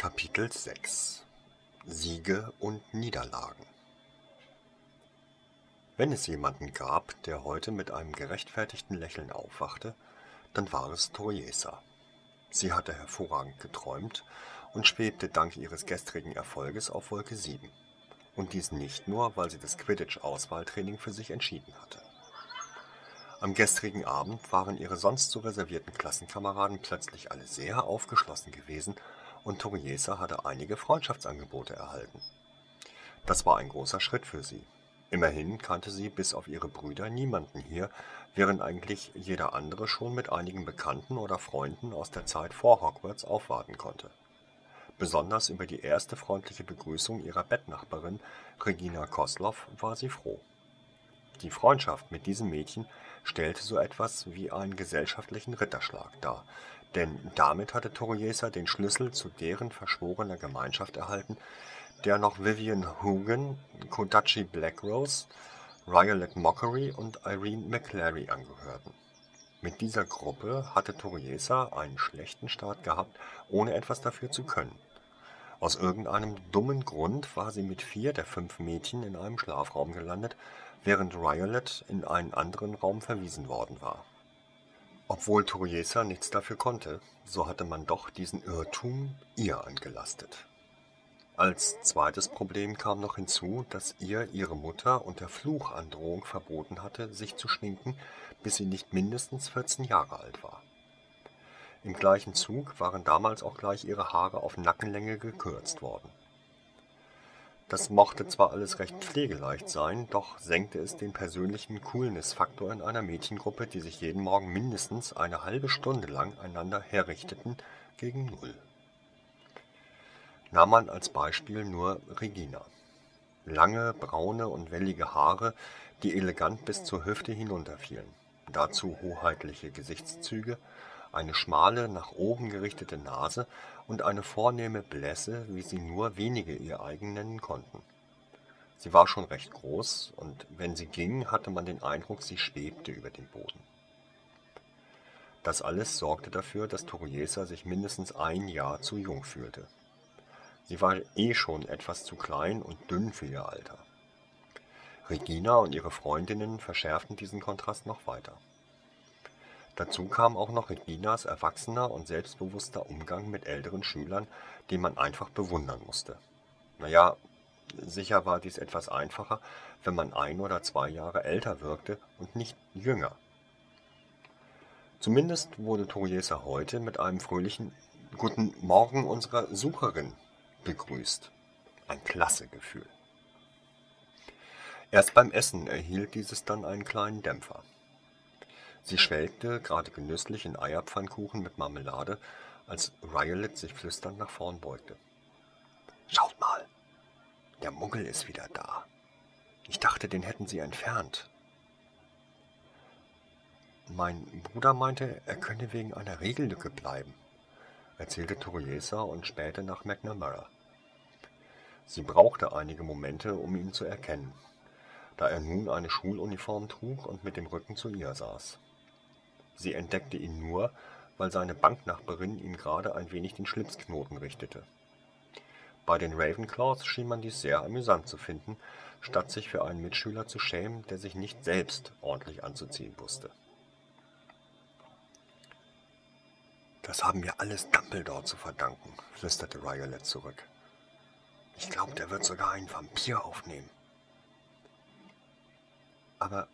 Kapitel 6 Siege und Niederlagen. Wenn es jemanden gab, der heute mit einem gerechtfertigten Lächeln aufwachte, dann war es Toyesa. Sie hatte hervorragend geträumt und schwebte dank ihres gestrigen Erfolges auf Wolke 7. Und dies nicht nur, weil sie das Quidditch-Auswahltraining für sich entschieden hatte. Am gestrigen Abend waren ihre sonst so reservierten Klassenkameraden plötzlich alle sehr aufgeschlossen gewesen und Toyesa hatte einige Freundschaftsangebote erhalten. Das war ein großer Schritt für sie. Immerhin kannte sie bis auf ihre Brüder niemanden hier, während eigentlich jeder andere schon mit einigen Bekannten oder Freunden aus der Zeit vor Hogwarts aufwarten konnte. Besonders über die erste freundliche Begrüßung ihrer Bettnachbarin Regina Kosloff war sie froh. Die Freundschaft mit diesem Mädchen stellte so etwas wie einen gesellschaftlichen Ritterschlag dar, denn damit hatte Toyesa den Schlüssel zu deren verschworener Gemeinschaft erhalten, der noch Vivian Hugan, Kodachi Blackrose, Riolet Mockery und Irene McClary angehörten. Mit dieser Gruppe hatte Toyesa einen schlechten Start gehabt, ohne etwas dafür zu können. Aus irgendeinem dummen Grund war sie mit 4 der 5 Mädchen in einem Schlafraum gelandet, während Riolet in einen anderen Raum verwiesen worden war. Obwohl Toyesa nichts dafür konnte, so hatte man doch diesen Irrtum ihr angelastet. Als zweites Problem kam noch hinzu, dass ihr ihre Mutter unter Fluchandrohung verboten hatte, sich zu schminken, bis sie nicht mindestens 14 Jahre alt war. Im gleichen Zug waren damals auch gleich ihre Haare auf Nackenlänge gekürzt worden. Das mochte zwar alles recht pflegeleicht sein, doch senkte es den persönlichen Coolness-Faktor in einer Mädchengruppe, die sich jeden Morgen mindestens eine halbe Stunde lang einander herrichteten, gegen 0. Nahm man als Beispiel nur Regina. Lange, braune und wellige Haare, die elegant bis zur Hüfte hinunterfielen. Dazu hoheitliche Gesichtszüge, eine schmale, nach oben gerichtete Nase und eine vornehme Blässe, wie sie nur wenige ihr eigen nennen konnten. Sie war schon recht groß und wenn sie ging, hatte man den Eindruck, sie schwebte über dem Boden. Das alles sorgte dafür, dass Toyesa sich mindestens ein Jahr zu jung fühlte. Sie war schon etwas zu klein und dünn für ihr Alter. Regina und ihre Freundinnen verschärften diesen Kontrast noch weiter. Dazu kam auch noch Reginas erwachsener und selbstbewusster Umgang mit älteren Schülern, den man einfach bewundern musste. Naja, sicher war dies etwas einfacher, wenn man 1 oder 2 Jahre älter wirkte und nicht jünger. Zumindest wurde Toyesa heute mit einem fröhlichen »Guten Morgen unserer Sucherin« begrüßt. Ein klasse Gefühl. Erst beim Essen erhielt dieses dann einen kleinen Dämpfer. Sie schwelgte gerade genüsslich in Eierpfannkuchen mit Marmelade, als Riolet sich flüsternd nach vorn beugte. »Schaut mal, der Muggel ist wieder da. Ich dachte, den hätten sie entfernt.« »Mein Bruder meinte, er könne wegen einer Regellücke bleiben«, erzählte Toyesa und spähte nach McNamara. Sie brauchte einige Momente, um ihn zu erkennen, da er nun eine Schuluniform trug und mit dem Rücken zu ihr saß. Sie entdeckte ihn nur, weil seine Banknachbarin ihm gerade ein wenig den Schlipsknoten richtete. Bei den Ravenclaws schien man dies sehr amüsant zu finden, statt sich für einen Mitschüler zu schämen, der sich nicht selbst ordentlich anzuziehen wusste. »Das haben wir alles Dumbledore zu verdanken«, flüsterte Riolet zurück. »Ich glaube, der wird sogar einen Vampir aufnehmen.« »Aber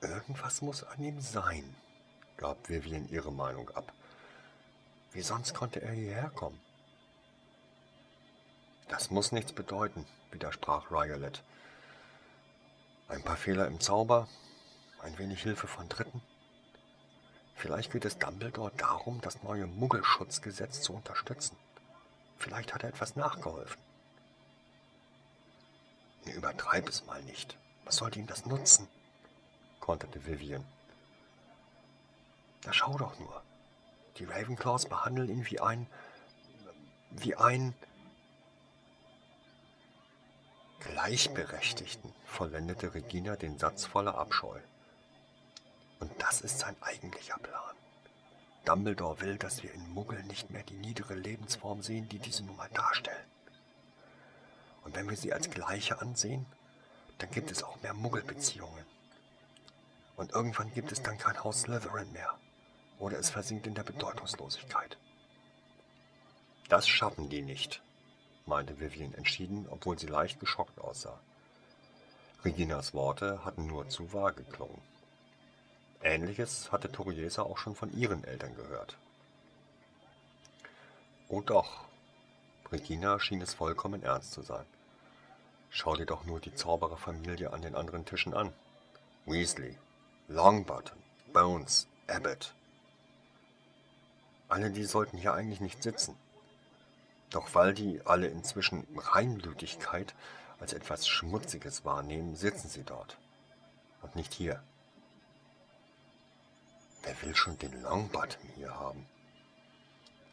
irgendwas muss an ihm sein«, gab Vivian ihre Meinung ab. »Wie sonst konnte er hierher kommen?« »Das muss nichts bedeuten«, widersprach Riolet. »Ein paar Fehler im Zauber, ein wenig Hilfe von Dritten. Vielleicht geht es Dumbledore darum, das neue Muggelschutzgesetz zu unterstützen. Vielleicht hat er etwas nachgeholfen.« »Übertreib es mal nicht. Was sollte ihm das nutzen?« konterte Vivian. »Na schau doch nur. Die Ravenclaws behandeln ihn wie einen Gleichberechtigten«, vollendete Regina den Satz voller Abscheu. »Und das ist sein eigentlicher Plan. Dumbledore will, dass wir in Muggel nicht mehr die niedere Lebensform sehen, die diese nun mal darstellen. Und wenn wir sie als gleiche ansehen, dann gibt es auch mehr Muggelbeziehungen. Und irgendwann gibt es dann kein Haus Slytherin mehr. Oder es versinkt in der Bedeutungslosigkeit. Das schaffen die nicht, meinte Vivian entschieden, obwohl sie leicht geschockt aussah. Reginas Worte hatten nur zu vage geklungen. Ähnliches hatte Toriesa auch schon von ihren Eltern gehört. Oh doch, Regina schien es vollkommen ernst zu sein. Schau dir doch nur die Zaubererfamilie an den anderen Tischen an. Weasley, Longbottom, Bones, Abbott. Alle die sollten hier eigentlich nicht sitzen. Doch weil die alle inzwischen Reinblütigkeit als etwas Schmutziges wahrnehmen, sitzen sie dort. Und nicht hier. Wer will schon den Longbottom hier haben?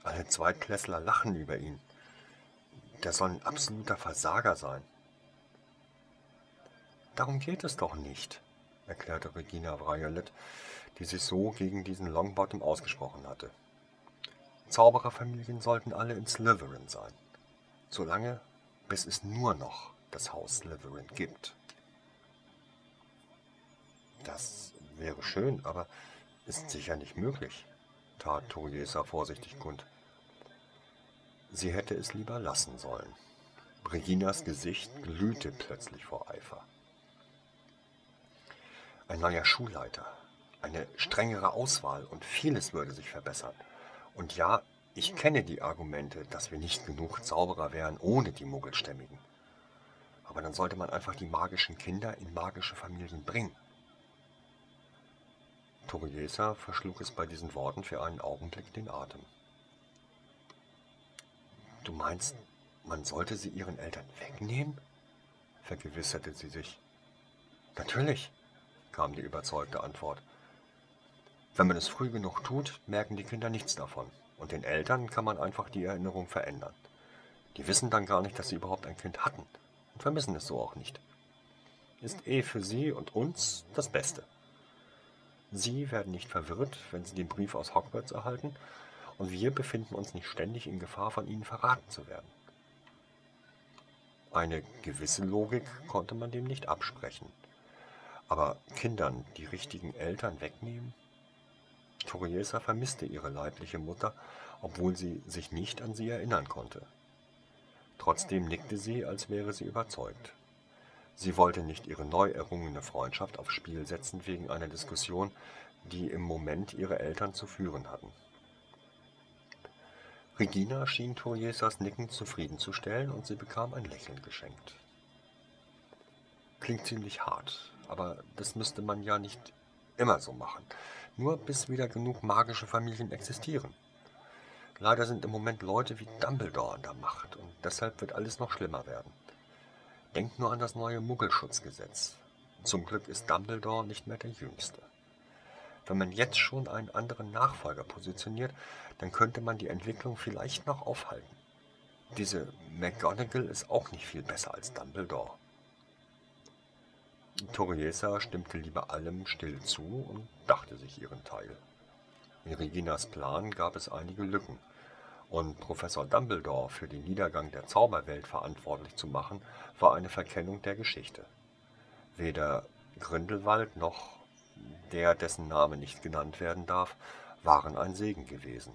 Alle Zweitklässler lachen über ihn. Der soll ein absoluter Versager sein. Darum geht es doch nicht, erklärte Regina Violet, die sich so gegen diesen Longbottom ausgesprochen hatte. Zaubererfamilien sollten alle in Slytherin sein. Solange, bis es nur noch das Haus Slytherin gibt. Das wäre schön, aber ist sicher nicht möglich, tat Toriesa vorsichtig kund. Sie hätte es lieber lassen sollen. Reginas Gesicht glühte plötzlich vor Eifer. Ein neuer Schulleiter, eine strengere Auswahl und vieles würde sich verbessern. Und ja, ich kenne die Argumente, dass wir nicht genug Zauberer wären ohne die Muggelstämmigen. Aber dann sollte man einfach die magischen Kinder in magische Familien bringen. Toriesa verschlug es bei diesen Worten für einen Augenblick den Atem. Du meinst, man sollte sie ihren Eltern wegnehmen? Vergewisserte sie sich. Natürlich, kam die überzeugte Antwort. Wenn man es früh genug tut, merken die Kinder nichts davon. Und den Eltern kann man einfach die Erinnerung verändern. Die wissen dann gar nicht, dass sie überhaupt ein Kind hatten und vermissen es so auch nicht. Ist für sie und uns das Beste. Sie werden nicht verwirrt, wenn sie den Brief aus Hogwarts erhalten und wir befinden uns nicht ständig in Gefahr, von ihnen verraten zu werden. Eine gewisse Logik konnte man dem nicht absprechen. Aber Kindern die richtigen Eltern wegnehmen? Toriesa vermisste ihre leibliche Mutter, obwohl sie sich nicht an sie erinnern konnte. Trotzdem nickte sie, als wäre sie überzeugt. Sie wollte nicht ihre neu errungene Freundschaft aufs Spiel setzen wegen einer Diskussion, die im Moment ihre Eltern zu führen hatten. Regina schien Toriesas Nicken zufriedenzustellen und sie bekam ein Lächeln geschenkt. Klingt ziemlich hart, aber das müsste man ja nicht immer so machen. Nur bis wieder genug magische Familien existieren. Leider sind im Moment Leute wie Dumbledore an der Macht und deshalb wird alles noch schlimmer werden. Denkt nur an das neue Muggelschutzgesetz. Zum Glück ist Dumbledore nicht mehr der Jüngste. Wenn man jetzt schon einen anderen Nachfolger positioniert, dann könnte man die Entwicklung vielleicht noch aufhalten. Diese McGonagall ist auch nicht viel besser als Dumbledore. Toriesa stimmte lieber allem still zu und dachte sich ihren Teil. In Reginas Plan gab es einige Lücken und Professor Dumbledore für den Niedergang der Zauberwelt verantwortlich zu machen, war eine Verkennung der Geschichte. Weder Grindelwald noch der, dessen Name nicht genannt werden darf, waren ein Segen gewesen.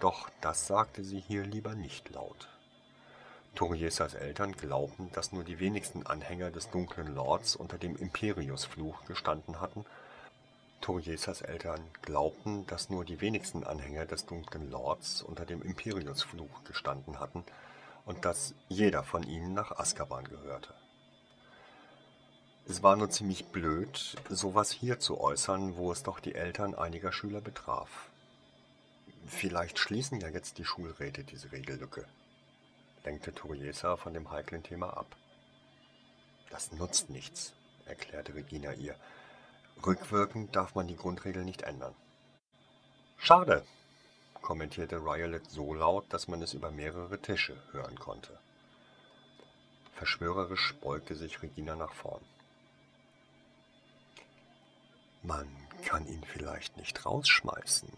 Doch das sagte sie hier lieber nicht laut. Toriesas Eltern glaubten, dass nur die wenigsten Anhänger des dunklen Lords unter dem Imperiusfluch gestanden hatten. Und dass jeder von ihnen nach Azkaban gehörte. Es war nur ziemlich blöd, sowas hier zu äußern, wo es doch die Eltern einiger Schüler betraf. Vielleicht schließen ja jetzt die Schulräte diese Regellücke, lenkte Toriesa von dem heiklen Thema ab. Das nutzt nichts, erklärte Regina ihr. Rückwirkend darf man die Grundregel nicht ändern. Schade, kommentierte Violet so laut, dass man es über mehrere Tische hören konnte. Verschwörerisch beugte sich Regina nach vorn. Man kann ihn vielleicht nicht rausschmeißen,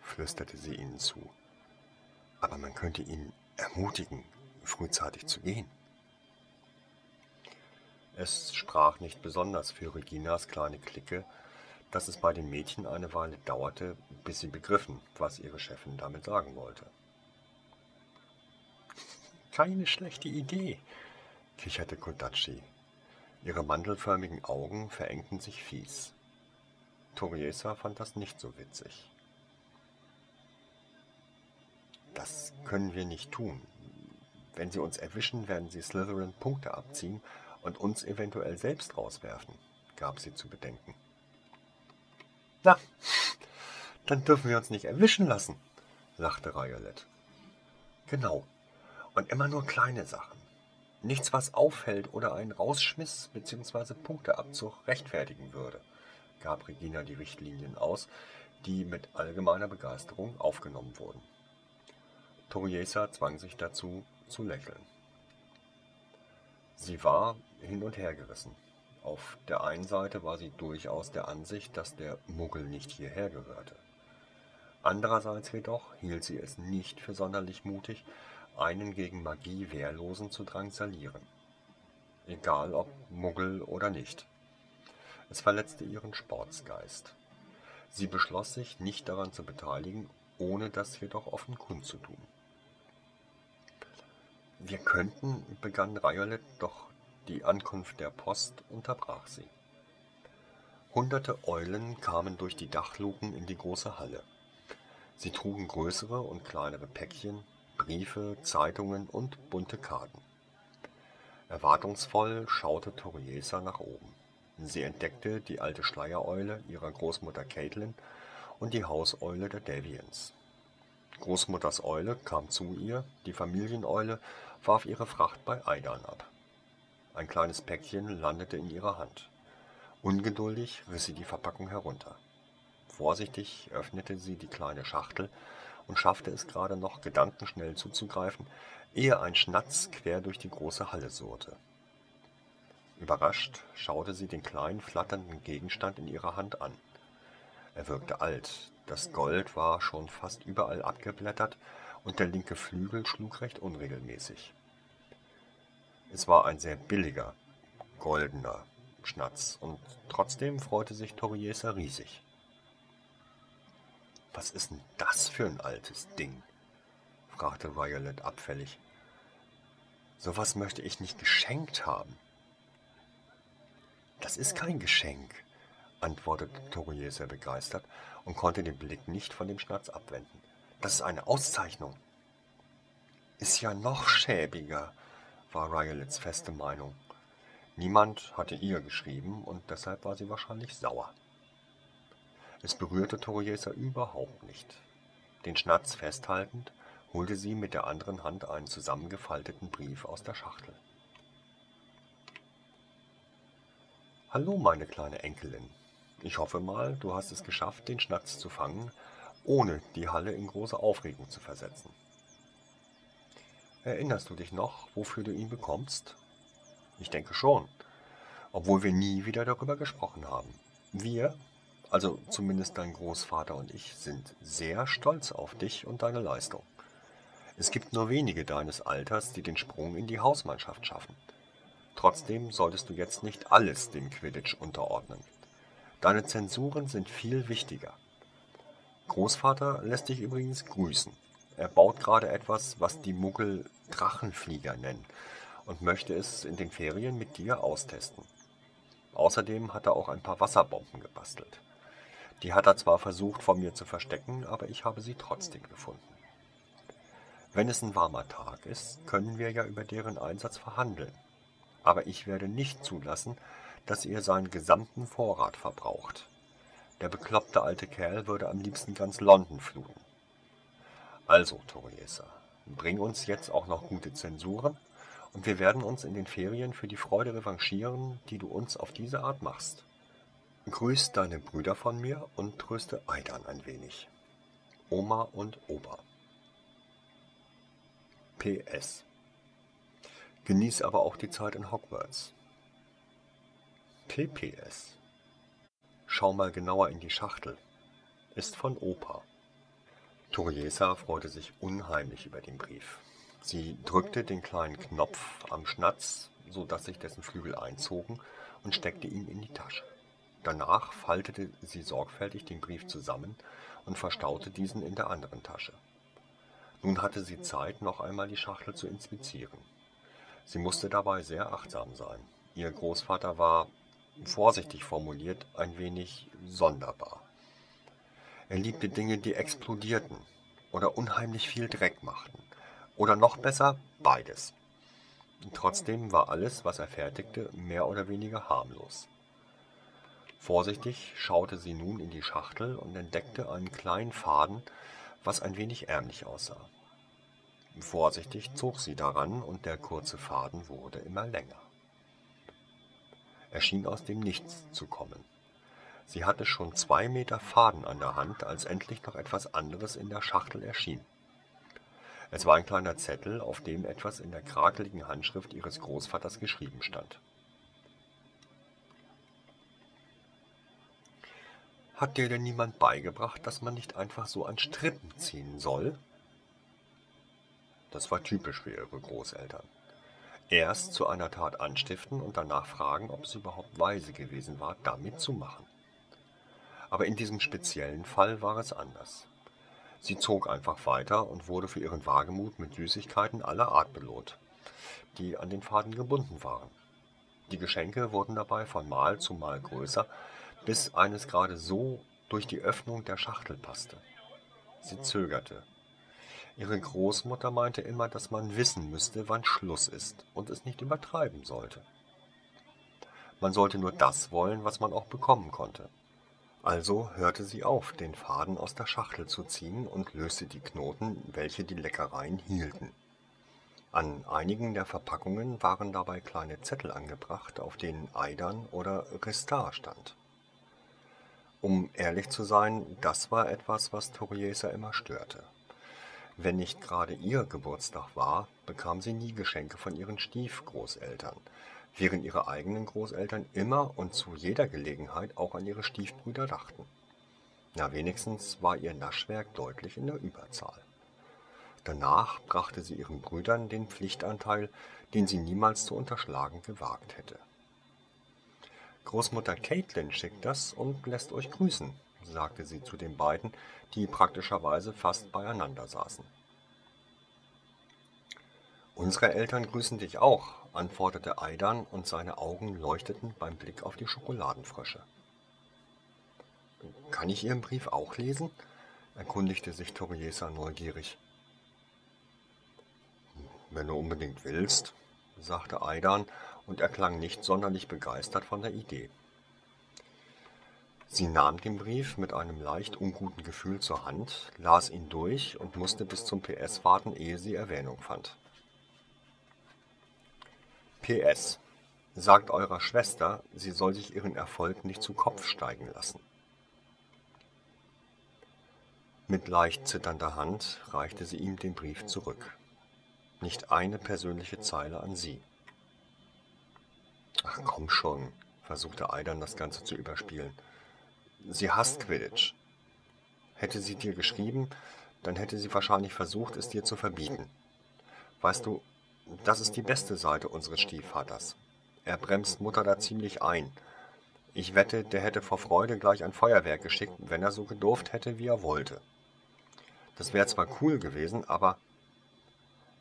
flüsterte sie ihnen zu. Aber man könnte ihn ermutigen, frühzeitig zu gehen. Es sprach nicht besonders für Reginas kleine Clique, dass es bei den Mädchen eine Weile dauerte, bis sie begriffen, was ihre Chefin damit sagen wollte. »Keine schlechte Idee«, kicherte Kodachi. Ihre mandelförmigen Augen verengten sich fies. Toriesa fand das nicht so witzig. »Das können wir nicht tun. Wenn sie uns erwischen, werden sie Slytherin Punkte abziehen und uns eventuell selbst rauswerfen«, gab sie zu bedenken. »Na, dann dürfen wir uns nicht erwischen lassen«, lachte Riolette. »Genau. Und immer nur kleine Sachen. Nichts, was auffällt oder einen Rausschmiss bzw. Punkteabzug rechtfertigen würde«, gab Regina die Richtlinien aus, die mit allgemeiner Begeisterung aufgenommen wurden. Toriesa zwang sich dazu, zu lächeln. Sie war hin und her gerissen. Auf der einen Seite war sie durchaus der Ansicht, dass der Muggel nicht hierher gehörte. Andererseits jedoch hielt sie es nicht für sonderlich mutig, einen gegen Magie Wehrlosen zu drangsalieren. Egal ob Muggel oder nicht. Es verletzte ihren Sportsgeist. Sie beschloss sich, nicht daran zu beteiligen, ohne das jedoch offen kundzutun. »Wir könnten«, begann Riolette, doch die Ankunft der Post unterbrach sie. Hunderte Eulen kamen durch die Dachluken in die große Halle. Sie trugen größere und kleinere Päckchen, Briefe, Zeitungen und bunte Karten. Erwartungsvoll schaute Toriesa nach oben. Sie entdeckte die alte Schleiereule ihrer Großmutter Caitlin und die Hauseule der Davians. Großmutters Eule kam zu ihr, die Familieneule warf ihre Fracht bei Aidan ab. Ein kleines Päckchen landete in ihrer Hand. Ungeduldig riss sie die Verpackung herunter. Vorsichtig öffnete sie die kleine Schachtel und schaffte es gerade noch, gedankenschnell zuzugreifen, ehe ein Schnatz quer durch die große Halle surrte. Überrascht schaute sie den kleinen, flatternden Gegenstand in ihrer Hand an. Er wirkte alt, das Gold war schon fast überall abgeblättert und der linke Flügel schlug recht unregelmäßig. Es war ein sehr billiger, goldener Schnatz und trotzdem freute sich Toriesa riesig. »Was ist denn das für ein altes Ding?« fragte Riolette abfällig. »Sowas möchte ich nicht geschenkt haben.« »Das ist kein Geschenk«, antwortete Toriesa begeistert und konnte den Blick nicht von dem Schnatz abwenden. »Das ist eine Auszeichnung.« »Ist ja noch schäbiger«, war Riolettes feste Meinung. Niemand hatte ihr geschrieben und deshalb war sie wahrscheinlich sauer. Es berührte Toriesa überhaupt nicht. Den Schnatz festhaltend, holte sie mit der anderen Hand einen zusammengefalteten Brief aus der Schachtel. »Hallo, meine kleine Enkelin. Ich hoffe mal, du hast es geschafft, den Schnatz zu fangen, ohne die Halle in große Aufregung zu versetzen. Erinnerst du dich noch, wofür du ihn bekommst? Ich denke schon, obwohl wir nie wieder darüber gesprochen haben. Wir, also zumindest dein Großvater und ich, sind sehr stolz auf dich und deine Leistung. Es gibt nur wenige deines Alters, die den Sprung in die Hausmannschaft schaffen. Trotzdem solltest du jetzt nicht alles dem Quidditch unterordnen. Deine Zensuren sind viel wichtiger. Großvater lässt dich übrigens grüßen. Er baut gerade etwas, was die Muggel Drachenflieger nennen und möchte es in den Ferien mit dir austesten. Außerdem hat er auch ein paar Wasserbomben gebastelt. Die hat er zwar versucht, von mir zu verstecken, aber ich habe sie trotzdem gefunden. Wenn es ein warmer Tag ist, können wir ja über deren Einsatz verhandeln. Aber ich werde nicht zulassen, dass ihr seinen gesamten Vorrat verbraucht. Der bekloppte alte Kerl würde am liebsten ganz London fluten. Also, Toriesa, bring uns jetzt auch noch gute Zensuren und wir werden uns in den Ferien für die Freude revanchieren, die du uns auf diese Art machst. Grüß deine Brüder von mir und tröste Aidan ein wenig. Oma und Opa. P.S. Genieß aber auch die Zeit in Hogwarts. P.P.S. »Schau mal genauer in die Schachtel« ist von Opa. Toriesa freute sich unheimlich über den Brief. Sie drückte den kleinen Knopf am Schnatz, sodass sich dessen Flügel einzogen, und steckte ihn in die Tasche. Danach faltete sie sorgfältig den Brief zusammen und verstaute diesen in der anderen Tasche. Nun hatte sie Zeit, noch einmal die Schachtel zu inspizieren. Sie musste dabei sehr achtsam sein. Ihr Großvater war, vorsichtig formuliert, ein wenig sonderbar. Er liebte Dinge, die explodierten oder unheimlich viel Dreck machten. Oder noch besser, beides. Trotzdem war alles, was er fertigte, mehr oder weniger harmlos. Vorsichtig schaute sie nun in die Schachtel und entdeckte einen kleinen Faden, was ein wenig ärmlich aussah. Vorsichtig zog sie daran und der kurze Faden wurde immer länger. Er schien aus dem Nichts zu kommen. Sie hatte schon 2 Meter Faden an der Hand, als endlich noch etwas anderes in der Schachtel erschien. Es war ein kleiner Zettel, auf dem etwas in der krakeligen Handschrift ihres Großvaters geschrieben stand. »Hat dir denn niemand beigebracht, dass man nicht einfach so an Strippen ziehen soll?« Das war typisch für ihre Großeltern. Erst zu einer Tat anstiften und danach fragen, ob es überhaupt weise gewesen war, damit zu machen. Aber in diesem speziellen Fall war es anders. Sie zog einfach weiter und wurde für ihren Wagemut mit Süßigkeiten aller Art belohnt, die an den Faden gebunden waren. Die Geschenke wurden dabei von Mal zu Mal größer, bis eines gerade so durch die Öffnung der Schachtel passte. Sie zögerte. Ihre Großmutter meinte immer, dass man wissen müsste, wann Schluss ist und es nicht übertreiben sollte. Man sollte nur das wollen, was man auch bekommen konnte. Also hörte sie auf, den Faden aus der Schachtel zu ziehen und löste die Knoten, welche die Leckereien hielten. An einigen der Verpackungen waren dabei kleine Zettel angebracht, auf denen Eidern oder Restar stand. Um ehrlich zu sein, das war etwas, was Toriesa immer störte. Wenn nicht gerade ihr Geburtstag war, bekam sie nie Geschenke von ihren Stiefgroßeltern, während ihre eigenen Großeltern immer und zu jeder Gelegenheit auch an ihre Stiefbrüder dachten. Na, wenigstens war ihr Naschwerk deutlich in der Überzahl. Danach brachte sie ihren Brüdern den Pflichtanteil, den sie niemals zu unterschlagen gewagt hätte. »Großmutter Caitlin schickt das und lässt euch grüßen«, sagte sie zu den beiden, die praktischerweise fast beieinander saßen. »Unsere Eltern grüßen dich auch«, antwortete Aidan, und seine Augen leuchteten beim Blick auf die Schokoladenfrösche. »Kann ich Ihren Brief auch lesen?« erkundigte sich Toriesa neugierig. »Wenn du unbedingt willst«, sagte Aidan, und er klang nicht sonderlich begeistert von der Idee. Sie nahm den Brief mit einem leicht unguten Gefühl zur Hand, las ihn durch und musste bis zum PS warten, ehe sie Erwähnung fand. PS. Sagt eurer Schwester, sie soll sich ihren Erfolg nicht zu Kopf steigen lassen. Mit leicht zitternder Hand reichte sie ihm den Brief zurück. Nicht eine persönliche Zeile an sie. »Ach komm schon«, versuchte Aidan das Ganze zu überspielen. »Sie hasst Quidditch. Hätte sie dir geschrieben, dann hätte sie wahrscheinlich versucht, es dir zu verbieten. Weißt du, das ist die beste Seite unseres Stiefvaters. Er bremst Mutter da ziemlich ein. Ich wette, der hätte vor Freude gleich ein Feuerwerk geschickt, wenn er so gedurft hätte, wie er wollte. Das wäre zwar cool gewesen, aber...«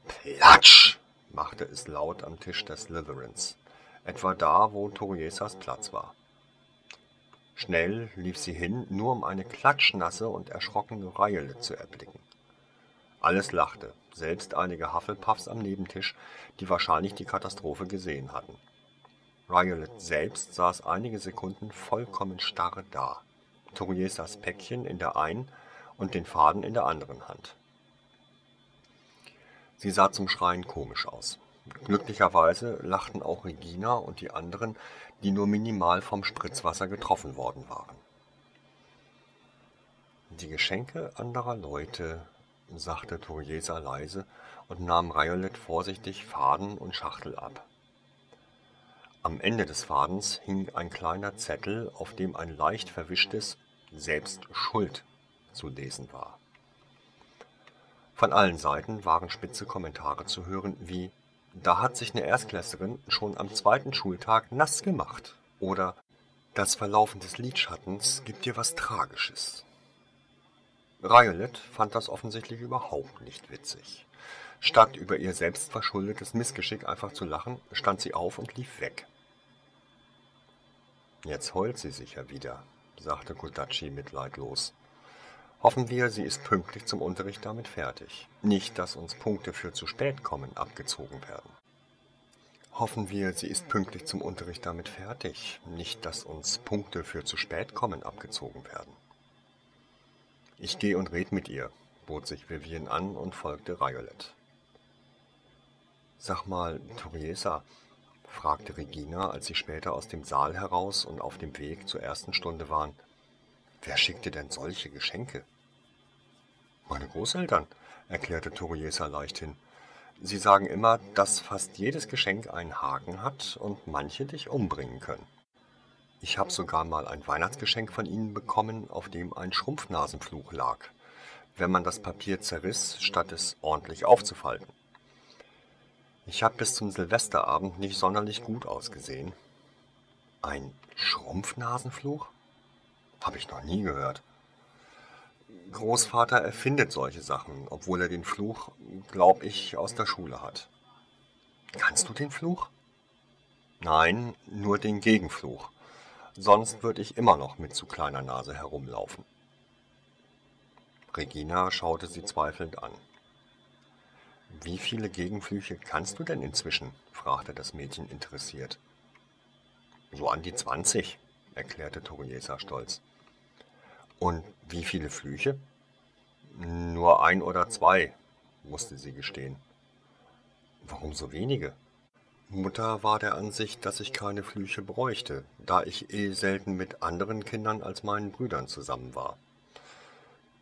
Platsch! Machte es laut am Tisch der Slytherins, etwa da, wo Toriesas Platz war. Schnell lief sie hin, nur um eine klatschnasse und erschrockene Reihe zu erblicken. Alles lachte, selbst einige Hufflepuffs am Nebentisch, die wahrscheinlich die Katastrophe gesehen hatten. Riolet selbst saß einige Sekunden vollkommen starr da, Toriesas Päckchen in der einen und den Faden in der anderen Hand. Sie sah zum Schreien komisch aus. Glücklicherweise lachten auch Regina und die anderen, die nur minimal vom Spritzwasser getroffen worden waren. »Die Geschenke anderer Leute«, sagte Toriesa leise und nahm Riolet vorsichtig Faden und Schachtel ab. Am Ende des Fadens hing ein kleiner Zettel, auf dem ein leicht verwischtes „Selbst schuld“ zu lesen war. Von allen Seiten waren spitze Kommentare zu hören wie „Da hat sich eine Erstklässlerin schon am zweiten Schultag nass gemacht“ oder „Das Verlaufen des Lidschattens gibt dir was Tragisches“. Riolette fand das offensichtlich überhaupt nicht witzig. Statt über ihr selbstverschuldetes Missgeschick einfach zu lachen, stand sie auf und lief weg. »Jetzt heult sie sicher wieder«, sagte Kodachi mitleidlos. »Hoffen wir, sie ist pünktlich zum Unterricht damit fertig. Nicht, dass uns Punkte für zu spät kommen abgezogen werden.« »Hoffen wir, sie ist pünktlich zum Unterricht damit fertig. Nicht, dass uns Punkte für zu spät kommen abgezogen werden.« »Ich gehe und red mit ihr«, bot sich Vivien an und folgte Riolette. »Sag mal, Toriesa«, fragte Regina, als sie später aus dem Saal heraus und auf dem Weg zur ersten Stunde waren, »wer schickte denn solche Geschenke?« »Meine Großeltern«, erklärte Toriesa leichthin. »Sie sagen immer, dass fast jedes Geschenk einen Haken hat und manche dich umbringen können. Ich habe sogar mal ein Weihnachtsgeschenk von ihnen bekommen, auf dem ein Schrumpfnasenfluch lag, wenn man das Papier zerriss, statt es ordentlich aufzufalten. Ich habe bis zum Silvesterabend nicht sonderlich gut ausgesehen.« »Ein Schrumpfnasenfluch? Habe ich noch nie gehört. Großvater erfindet solche Sachen, obwohl er den Fluch, glaube ich, aus der Schule hat.« »Kannst du den Fluch?« »Nein, nur den Gegenfluch. Sonst würde ich immer noch mit zu kleiner Nase herumlaufen.« Regina schaute sie zweifelnd an. »Wie viele Gegenflüche kannst du denn inzwischen?« fragte das Mädchen interessiert. »So an die 20«, erklärte Toriesa stolz. »Und wie viele Flüche?« »Nur 1 oder 2«, musste sie gestehen. »Warum so wenige?« »Mutter war der Ansicht, dass ich keine Flüche bräuchte, da ich selten mit anderen Kindern als meinen Brüdern zusammen war.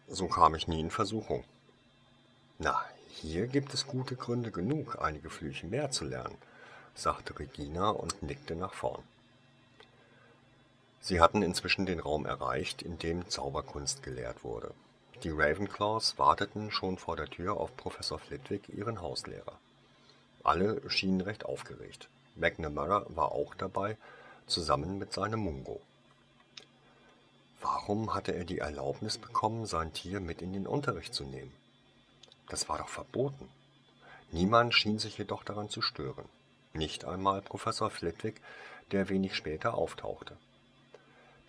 So kam ich nie in Versuchung.« »Na, hier gibt es gute Gründe genug, einige Flüche mehr zu lernen«, sagte Regina und nickte nach vorn. Sie hatten inzwischen den Raum erreicht, in dem Zauberkunst gelehrt wurde. Die Ravenclaws warteten schon vor der Tür auf Professor Flitwick, ihren Hauslehrer. Alle schienen recht aufgeregt. McNamara war auch dabei, zusammen mit seinem Mungo. Warum hatte er die Erlaubnis bekommen, sein Tier mit in den Unterricht zu nehmen? Das war doch verboten. Niemand schien sich jedoch daran zu stören. Nicht einmal Professor Flitwick, der wenig später auftauchte.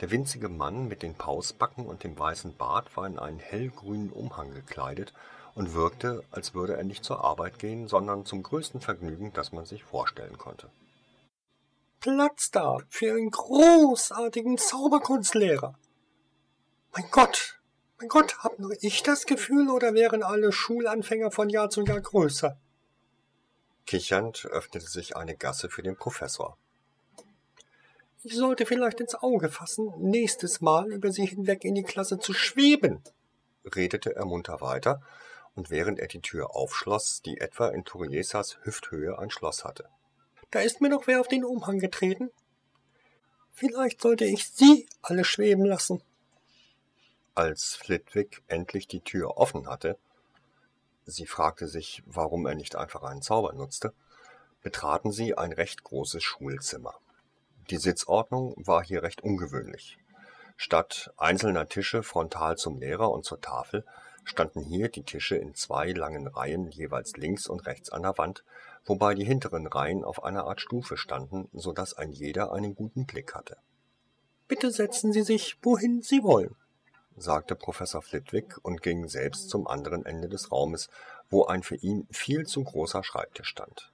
Der winzige Mann mit den Pausbacken und dem weißen Bart war in einen hellgrünen Umhang gekleidet und wirkte, als würde er nicht zur Arbeit gehen, sondern zum größten Vergnügen, das man sich vorstellen konnte. »Platz da für einen großartigen Zauberkunstlehrer! Mein Gott, hab nur ich das Gefühl, oder wären alle Schulanfänger von Jahr zu Jahr größer?« Kichernd öffnete sich eine Gasse für den Professor. »Ich sollte vielleicht ins Auge fassen, nächstes Mal über sie hinweg in die Klasse zu schweben«, redete er munter weiter, und während er die Tür aufschloss, die etwa in Toriesas Hüfthöhe ein Schloss hatte. »Da ist mir noch wer auf den Umhang getreten. Vielleicht sollte ich sie alle schweben lassen.« Als Flitwick endlich die Tür offen hatte, sie fragte sich, warum er nicht einfach einen Zauber nutzte, betraten sie ein recht großes Schulzimmer. Die Sitzordnung war hier recht ungewöhnlich. Statt einzelner Tische frontal zum Lehrer und zur Tafel, standen hier die Tische in 2 langen Reihen jeweils links und rechts an der Wand, wobei die hinteren Reihen auf einer Art Stufe standen, sodass ein jeder einen guten Blick hatte. »Bitte setzen Sie sich, wohin Sie wollen«, sagte Professor Flitwick und ging selbst zum anderen Ende des Raumes, wo ein für ihn viel zu großer Schreibtisch stand.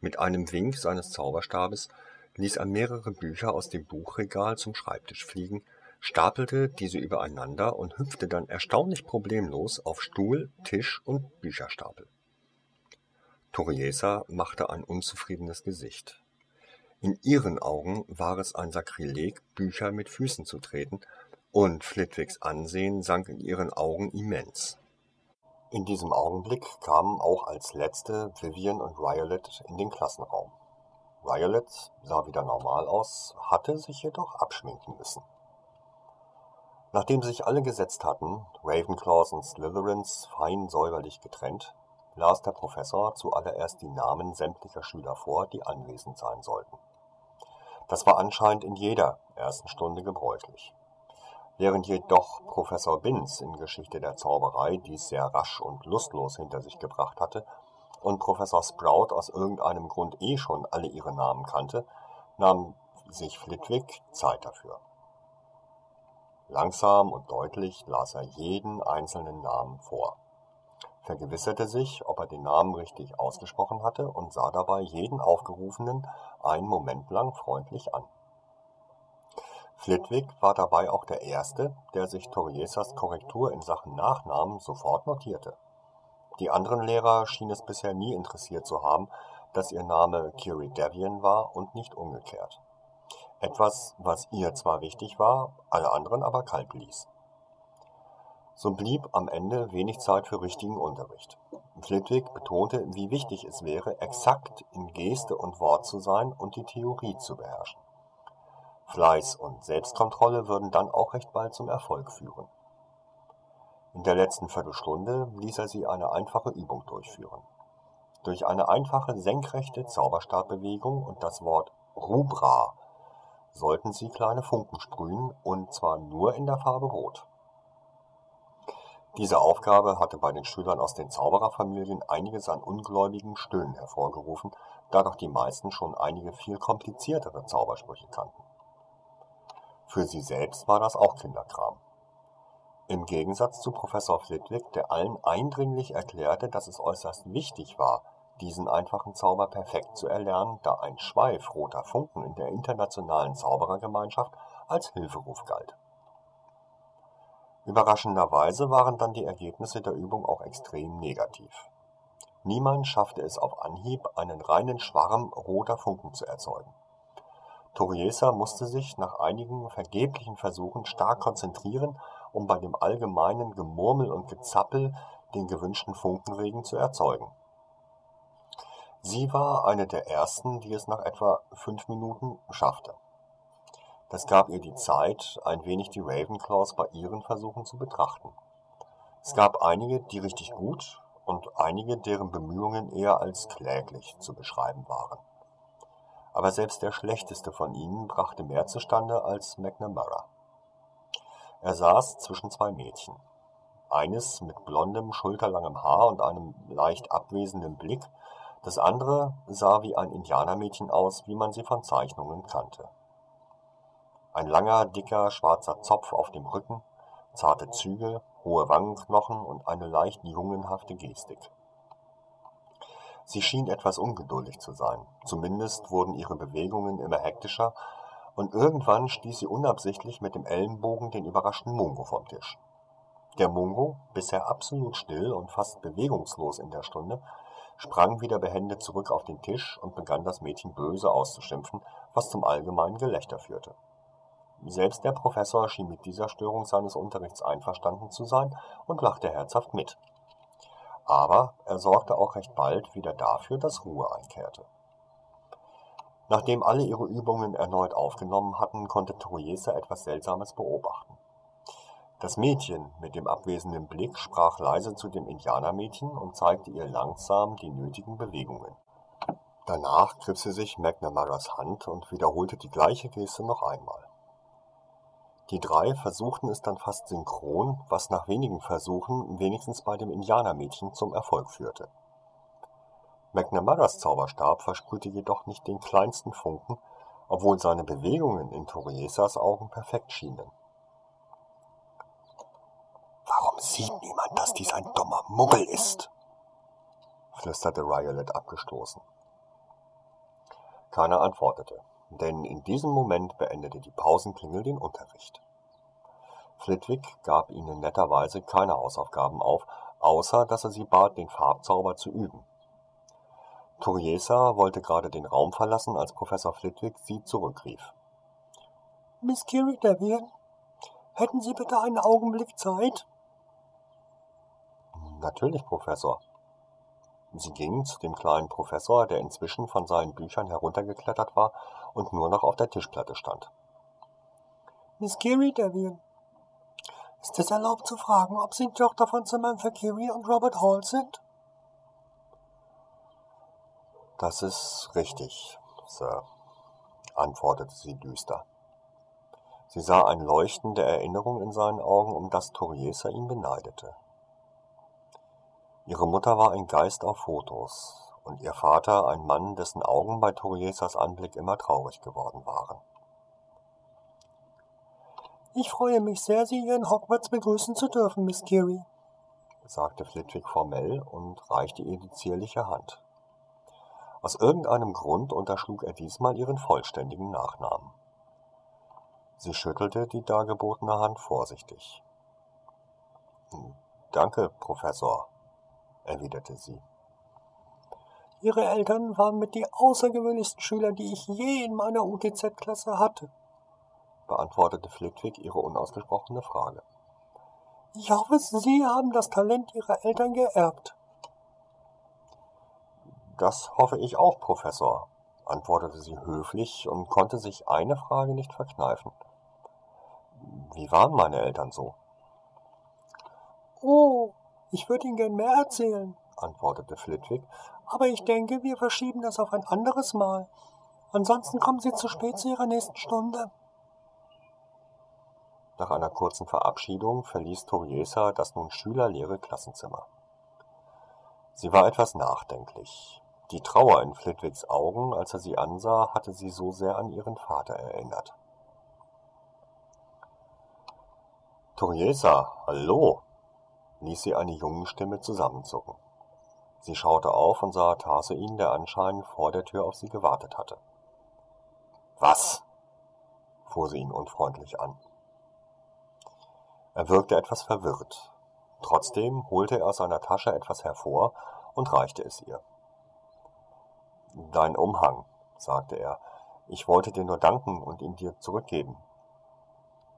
Mit einem Wink seines Zauberstabes ließ er mehrere Bücher aus dem Buchregal zum Schreibtisch fliegen, stapelte diese übereinander und hüpfte dann erstaunlich problemlos auf Stuhl, Tisch und Bücherstapel. Toriesa machte ein unzufriedenes Gesicht. In ihren Augen war es ein Sakrileg, Bücher mit Füßen zu treten, und Flitwicks Ansehen sank in ihren Augen immens. In diesem Augenblick kamen auch als letzte Vivien und Riolette in den Klassenraum. Violet sah wieder normal aus, hatte sich jedoch abschminken müssen. Nachdem sich alle gesetzt hatten, Ravenclaws und Slytherins fein säuberlich getrennt, las der Professor zuallererst die Namen sämtlicher Schüler vor, die anwesend sein sollten. Das war anscheinend in jeder ersten Stunde gebräuchlich. Während jedoch Professor Binns in Geschichte der Zauberei dies sehr rasch und lustlos hinter sich gebracht hatte und Professor Sprout aus irgendeinem Grund schon alle ihre Namen kannte, nahm sich Flitwick Zeit dafür. Langsam und deutlich las er jeden einzelnen Namen vor, vergewisserte sich, ob er den Namen richtig ausgesprochen hatte und sah dabei jeden Aufgerufenen einen Moment lang freundlich an. Flitwick war dabei auch der Erste, der sich Toriesas Korrektur in Sachen Nachnamen sofort notierte. Die anderen Lehrer schienen es bisher nie interessiert zu haben, dass ihr Name Kiridavian war und nicht umgekehrt. Etwas, was ihr zwar wichtig war, alle anderen aber kalt ließ. So blieb am Ende wenig Zeit für richtigen Unterricht. Flitwick betonte, wie wichtig es wäre, exakt in Geste und Wort zu sein und die Theorie zu beherrschen. Fleiß und Selbstkontrolle würden dann auch recht bald zum Erfolg führen. In der letzten Viertelstunde ließ er sie eine einfache Übung durchführen. Durch eine einfache senkrechte Zauberstabbewegung und das Wort Rubra sollten sie kleine Funken sprühen, und zwar nur in der Farbe Rot. Diese Aufgabe hatte bei den Schülern aus den Zaubererfamilien einiges an ungläubigem Stöhnen hervorgerufen, da doch die meisten schon einige viel kompliziertere Zaubersprüche kannten. Für sie selbst war das auch Kinderkram. Im Gegensatz zu Professor Flitwick, der allen eindringlich erklärte, dass es äußerst wichtig war, diesen einfachen Zauber perfekt zu erlernen, da ein Schweif roter Funken in der internationalen Zauberergemeinschaft als Hilferuf galt. Überraschenderweise waren dann die Ergebnisse der Übung auch extrem negativ. Niemand schaffte es auf Anhieb, einen reinen Schwarm roter Funken zu erzeugen. Toriesa musste sich nach einigen vergeblichen Versuchen stark konzentrieren, um bei dem allgemeinen Gemurmel und Gezappel den gewünschten Funkenregen zu erzeugen. Sie war eine der ersten, die es nach etwa 5 Minuten schaffte. Das gab ihr die Zeit, ein wenig die Ravenclaws bei ihren Versuchen zu betrachten. Es gab einige, die richtig gut und einige, deren Bemühungen eher als kläglich zu beschreiben waren. Aber selbst der schlechteste von ihnen brachte mehr zustande als McNamara. Er saß zwischen 2 Mädchen. Eines mit blondem, schulterlangem Haar und einem leicht abwesenden Blick, das andere sah wie ein Indianermädchen aus, wie man sie von Zeichnungen kannte. Ein langer, dicker, schwarzer Zopf auf dem Rücken, zarte Züge, hohe Wangenknochen und eine leicht jungenhafte Gestik. Sie schien etwas ungeduldig zu sein, zumindest wurden ihre Bewegungen immer hektischer, und irgendwann stieß sie unabsichtlich mit dem Ellenbogen den überraschten Mungo vom Tisch. Der Mungo, bisher absolut still und fast bewegungslos in der Stunde, sprang wieder behende zurück auf den Tisch und begann das Mädchen böse auszuschimpfen, was zum allgemeinen Gelächter führte. Selbst der Professor schien mit dieser Störung seines Unterrichts einverstanden zu sein und lachte herzhaft mit. Aber er sorgte auch recht bald wieder dafür, dass Ruhe einkehrte. Nachdem alle ihre Übungen erneut aufgenommen hatten, konnte Toriesa etwas Seltsames beobachten. Das Mädchen mit dem abwesenden Blick sprach leise zu dem Indianermädchen und zeigte ihr langsam die nötigen Bewegungen. Danach griff sie sich McNamaras Hand und wiederholte die gleiche Geste noch einmal. Die 3 versuchten es dann fast synchron, was nach wenigen Versuchen wenigstens bei dem Indianermädchen zum Erfolg führte. McNamaras Zauberstab versprühte jedoch nicht den kleinsten Funken, obwohl seine Bewegungen in Toriesas Augen perfekt schienen. »Warum sieht niemand, dass dies ein dummer Muggel ist?« flüsterte Violet abgestoßen. Keiner antwortete. Denn in diesem Moment beendete die Pausenklingel den Unterricht. Flitwick gab ihnen netterweise keine Hausaufgaben auf, außer dass er sie bat, den Farbzauber zu üben. Toriesa wollte gerade den Raum verlassen, als Professor Flitwick sie zurückrief. »Miss Kiridavian, hätten Sie bitte einen Augenblick Zeit?« »Natürlich, Professor.« Sie ging zu dem kleinen Professor, der inzwischen von seinen Büchern heruntergeklettert war und nur noch auf der Tischplatte stand. »Miss Geary, Devil, ist es erlaubt zu fragen, ob Sie die Tochter von Samantha Geary und Robert Hall sind?« »Das ist richtig, Sir«, antwortete sie düster. Sie sah ein Leuchten der Erinnerung in seinen Augen, um das Touriesa ihn beneidete. Ihre Mutter war ein Geist auf Fotos und ihr Vater ein Mann, dessen Augen bei Toriesas Anblick immer traurig geworden waren. »Ich freue mich sehr, Sie hier in Hogwarts begrüßen zu dürfen, Miss Geary«, sagte Flitwick formell und reichte ihr die zierliche Hand. Aus irgendeinem Grund unterschlug er diesmal ihren vollständigen Nachnamen. Sie schüttelte die dargebotene Hand vorsichtig. »Danke, Professor«, erwiderte sie. »Ihre Eltern waren mit die außergewöhnlichsten Schüler, die ich je in meiner UTZ-Klasse hatte«, beantwortete Flitwick ihre unausgesprochene Frage. »Ich hoffe, Sie haben das Talent Ihrer Eltern geerbt.« »Das hoffe ich auch, Professor«, antwortete sie höflich und konnte sich eine Frage nicht verkneifen. »Wie waren meine Eltern so?« »Oh, ich würde Ihnen gern mehr erzählen«, antwortete Flitwick, »aber ich denke, wir verschieben das auf ein anderes Mal. Ansonsten kommen Sie zu spät zu Ihrer nächsten Stunde.« Nach einer kurzen Verabschiedung verließ Toriesa das nun schülerleere Klassenzimmer. Sie war etwas nachdenklich. Die Trauer in Flitwicks Augen, als er sie ansah, hatte sie so sehr an ihren Vater erinnert. »Toriesa, hallo!« ließ sie eine junge Stimme zusammenzucken. Sie schaute auf und sah Tarsein, der anscheinend vor der Tür auf sie gewartet hatte. »Was?« fuhr sie ihn unfreundlich an. Er wirkte etwas verwirrt. Trotzdem holte er aus seiner Tasche etwas hervor und reichte es ihr. »Dein Umhang«, sagte er, »ich wollte dir nur danken und ihn dir zurückgeben.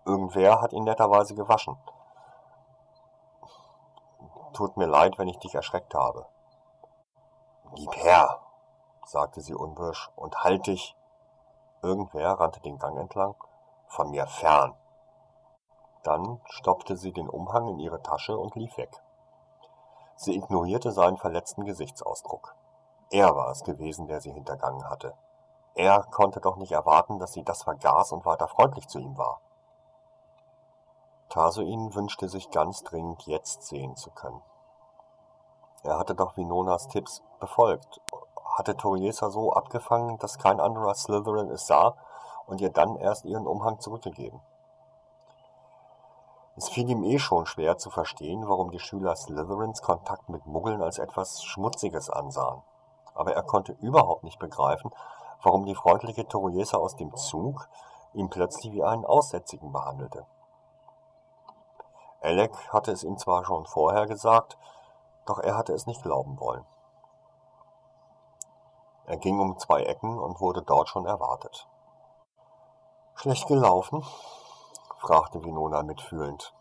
Irgendwer hat ihn netterweise gewaschen. Tut mir leid, wenn ich dich erschreckt habe.« »Gib her«, sagte sie unwirsch, »und halt dich.« Irgendwer rannte den Gang entlang. »Von mir fern.« Dann stopfte sie den Umhang in ihre Tasche und lief weg. Sie ignorierte seinen verletzten Gesichtsausdruck. Er war es gewesen, der sie hintergangen hatte. Er konnte doch nicht erwarten, dass sie das vergaß und weiter freundlich zu ihm war. Tarsein wünschte sich ganz dringend, jetzt sehen zu können. Er hatte doch Winonas Tipps befolgt, hatte Toriesa so abgefangen, dass kein anderer Slytherin es sah und ihr dann erst ihren Umhang zurückgegeben. Es fiel ihm eh schon schwer zu verstehen, warum die Schüler Slytherins Kontakt mit Muggeln als etwas Schmutziges ansahen. Aber er konnte überhaupt nicht begreifen, warum die freundliche Toriesa aus dem Zug ihn plötzlich wie einen Aussätzigen behandelte. Alec hatte es ihm zwar schon vorher gesagt, doch er hatte es nicht glauben wollen. Er ging um 2 Ecken und wurde dort schon erwartet. »Schlecht gelaufen?« fragte Winona mitfühlend.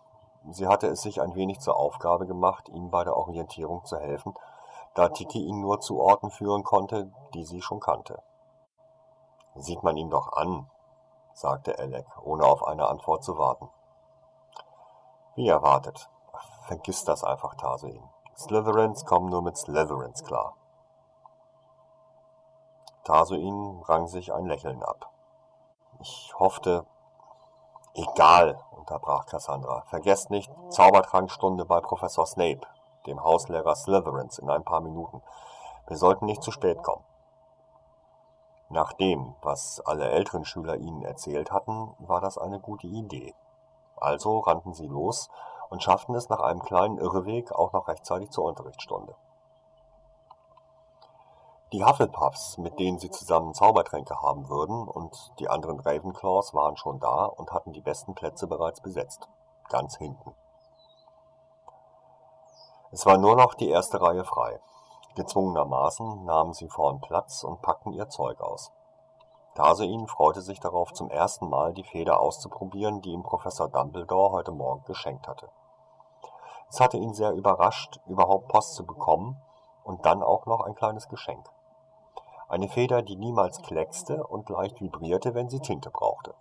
Sie hatte es sich ein wenig zur Aufgabe gemacht, ihm bei der Orientierung zu helfen, da Tiki ihn nur zu Orten führen konnte, die sie schon kannte. »Sieht man ihn doch an«, sagte Alec, ohne auf eine Antwort zu warten. »Wie erwartet. Vergiss das einfach, Tarsein. Slytherins kommen nur mit Slytherins klar.« Tarsein rang sich ein Lächeln ab. »Ich hoffte...« »Egal«, unterbrach Cassandra. »Vergesst nicht, Zaubertrankstunde bei Professor Snape, dem Hauslehrer Slytherins, in ein paar Minuten. Wir sollten nicht zu spät kommen.« Nach dem, was alle älteren Schüler ihnen erzählt hatten, war das eine gute Idee. Also rannten sie los und schafften es nach einem kleinen Irrweg auch noch rechtzeitig zur Unterrichtsstunde. Die Hufflepuffs, mit denen sie zusammen Zaubertränke haben würden, und die anderen Ravenclaws waren schon da und hatten die besten Plätze bereits besetzt. Ganz hinten. Es war nur noch die erste Reihe frei. Gezwungenermaßen nahmen sie vorn Platz und packten ihr Zeug aus. Tarsein freute sich darauf, zum ersten Mal die Feder auszuprobieren, die ihm Professor Dumbledore heute Morgen geschenkt hatte. Es hatte ihn sehr überrascht, überhaupt Post zu bekommen, und dann auch noch ein kleines Geschenk. Eine Feder, die niemals kleckste und leicht vibrierte, wenn sie Tinte brauchte.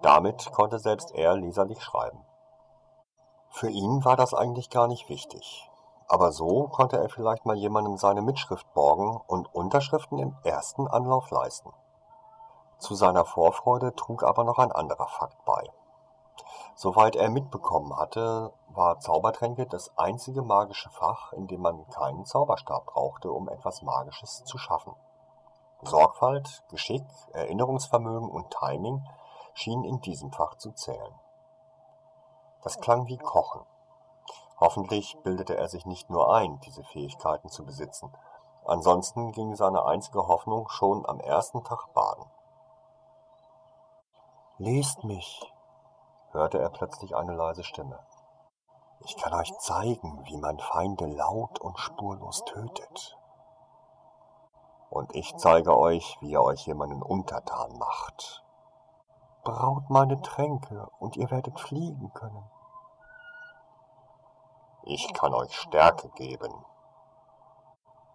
Damit konnte selbst er leserlich schreiben. Für ihn war das eigentlich gar nicht wichtig. Aber so konnte er vielleicht mal jemandem seine Mitschrift borgen und Unterschriften im ersten Anlauf leisten. Zu seiner Vorfreude trug aber noch ein anderer Fakt bei. Soweit er mitbekommen hatte, war Zaubertränke das einzige magische Fach, in dem man keinen Zauberstab brauchte, um etwas Magisches zu schaffen. Sorgfalt, Geschick, Erinnerungsvermögen und Timing schienen in diesem Fach zu zählen. Das klang wie Kochen. Hoffentlich bildete er sich nicht nur ein, diese Fähigkeiten zu besitzen. Ansonsten ging seine einzige Hoffnung schon am ersten Tag baden. »Lest mich«, hörte er plötzlich eine leise Stimme. »Ich kann euch zeigen, wie man Feinde laut und spurlos tötet. Und ich zeige euch, wie ihr euch jemanden untertan macht. Braut meine Tränke, und ihr werdet fliegen können. Ich kann euch Stärke geben.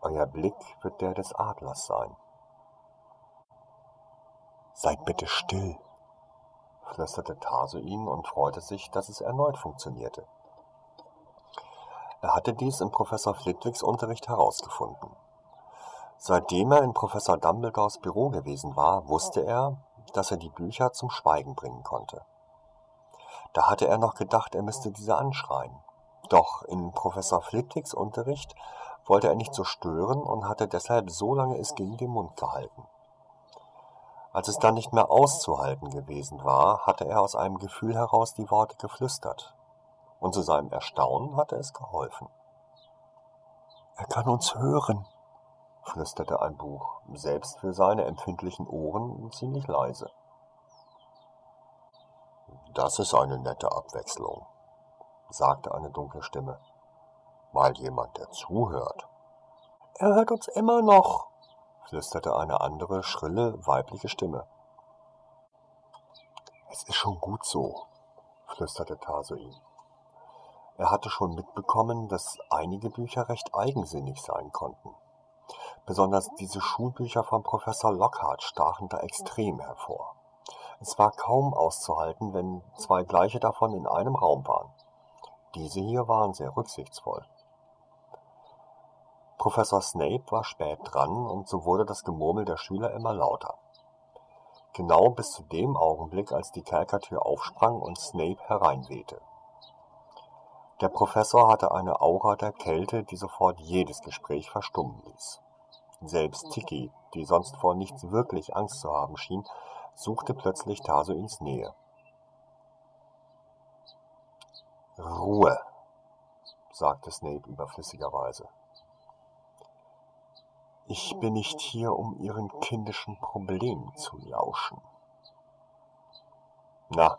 Euer Blick wird der des Adlers sein. Seid bitte still«, flüsterte Tarsuin und freute sich, dass es erneut funktionierte. Er hatte dies im Professor Flitwigs Unterricht herausgefunden. Seitdem er in Professor Dumbledores Büro gewesen war, wusste er, dass er die Bücher zum Schweigen bringen konnte. Da hatte er noch gedacht, er müsste diese anschreien. Doch in Professor Flitwigs Unterricht wollte er nicht so stören und hatte deshalb, so lange es ging, den Mund gehalten. Als es dann nicht mehr auszuhalten gewesen war, hatte er aus einem Gefühl heraus die Worte geflüstert. Und zu seinem Erstaunen hatte es geholfen. »Er kann uns hören«, flüsterte ein Buch, selbst für seine empfindlichen Ohren ziemlich leise. »Das ist eine nette Abwechslung«, sagte eine dunkle Stimme. »Mal jemand, der zuhört.« »Er hört uns immer noch«, flüsterte eine andere, schrille, weibliche Stimme. »Es ist schon gut so«, flüsterte Tarsuin. Er hatte schon mitbekommen, dass einige Bücher recht eigensinnig sein konnten. Besonders diese Schulbücher von Professor Lockhart stachen da extrem hervor. Es war kaum auszuhalten, wenn zwei gleiche davon in einem Raum waren. Diese hier waren sehr rücksichtsvoll. Professor Snape war spät dran und so wurde das Gemurmel der Schüler immer lauter. Genau bis zu dem Augenblick, als die Kerkertür aufsprang und Snape hereinwehte. Der Professor hatte eine Aura der Kälte, die sofort jedes Gespräch verstummen ließ. Selbst Tiki, die sonst vor nichts wirklich Angst zu haben schien, suchte plötzlich Tarsuins Nähe. »Ruhe«, sagte Snape überflüssigerweise. »Ich bin nicht hier, um Ihren kindischen Problemen zu lauschen.« Na,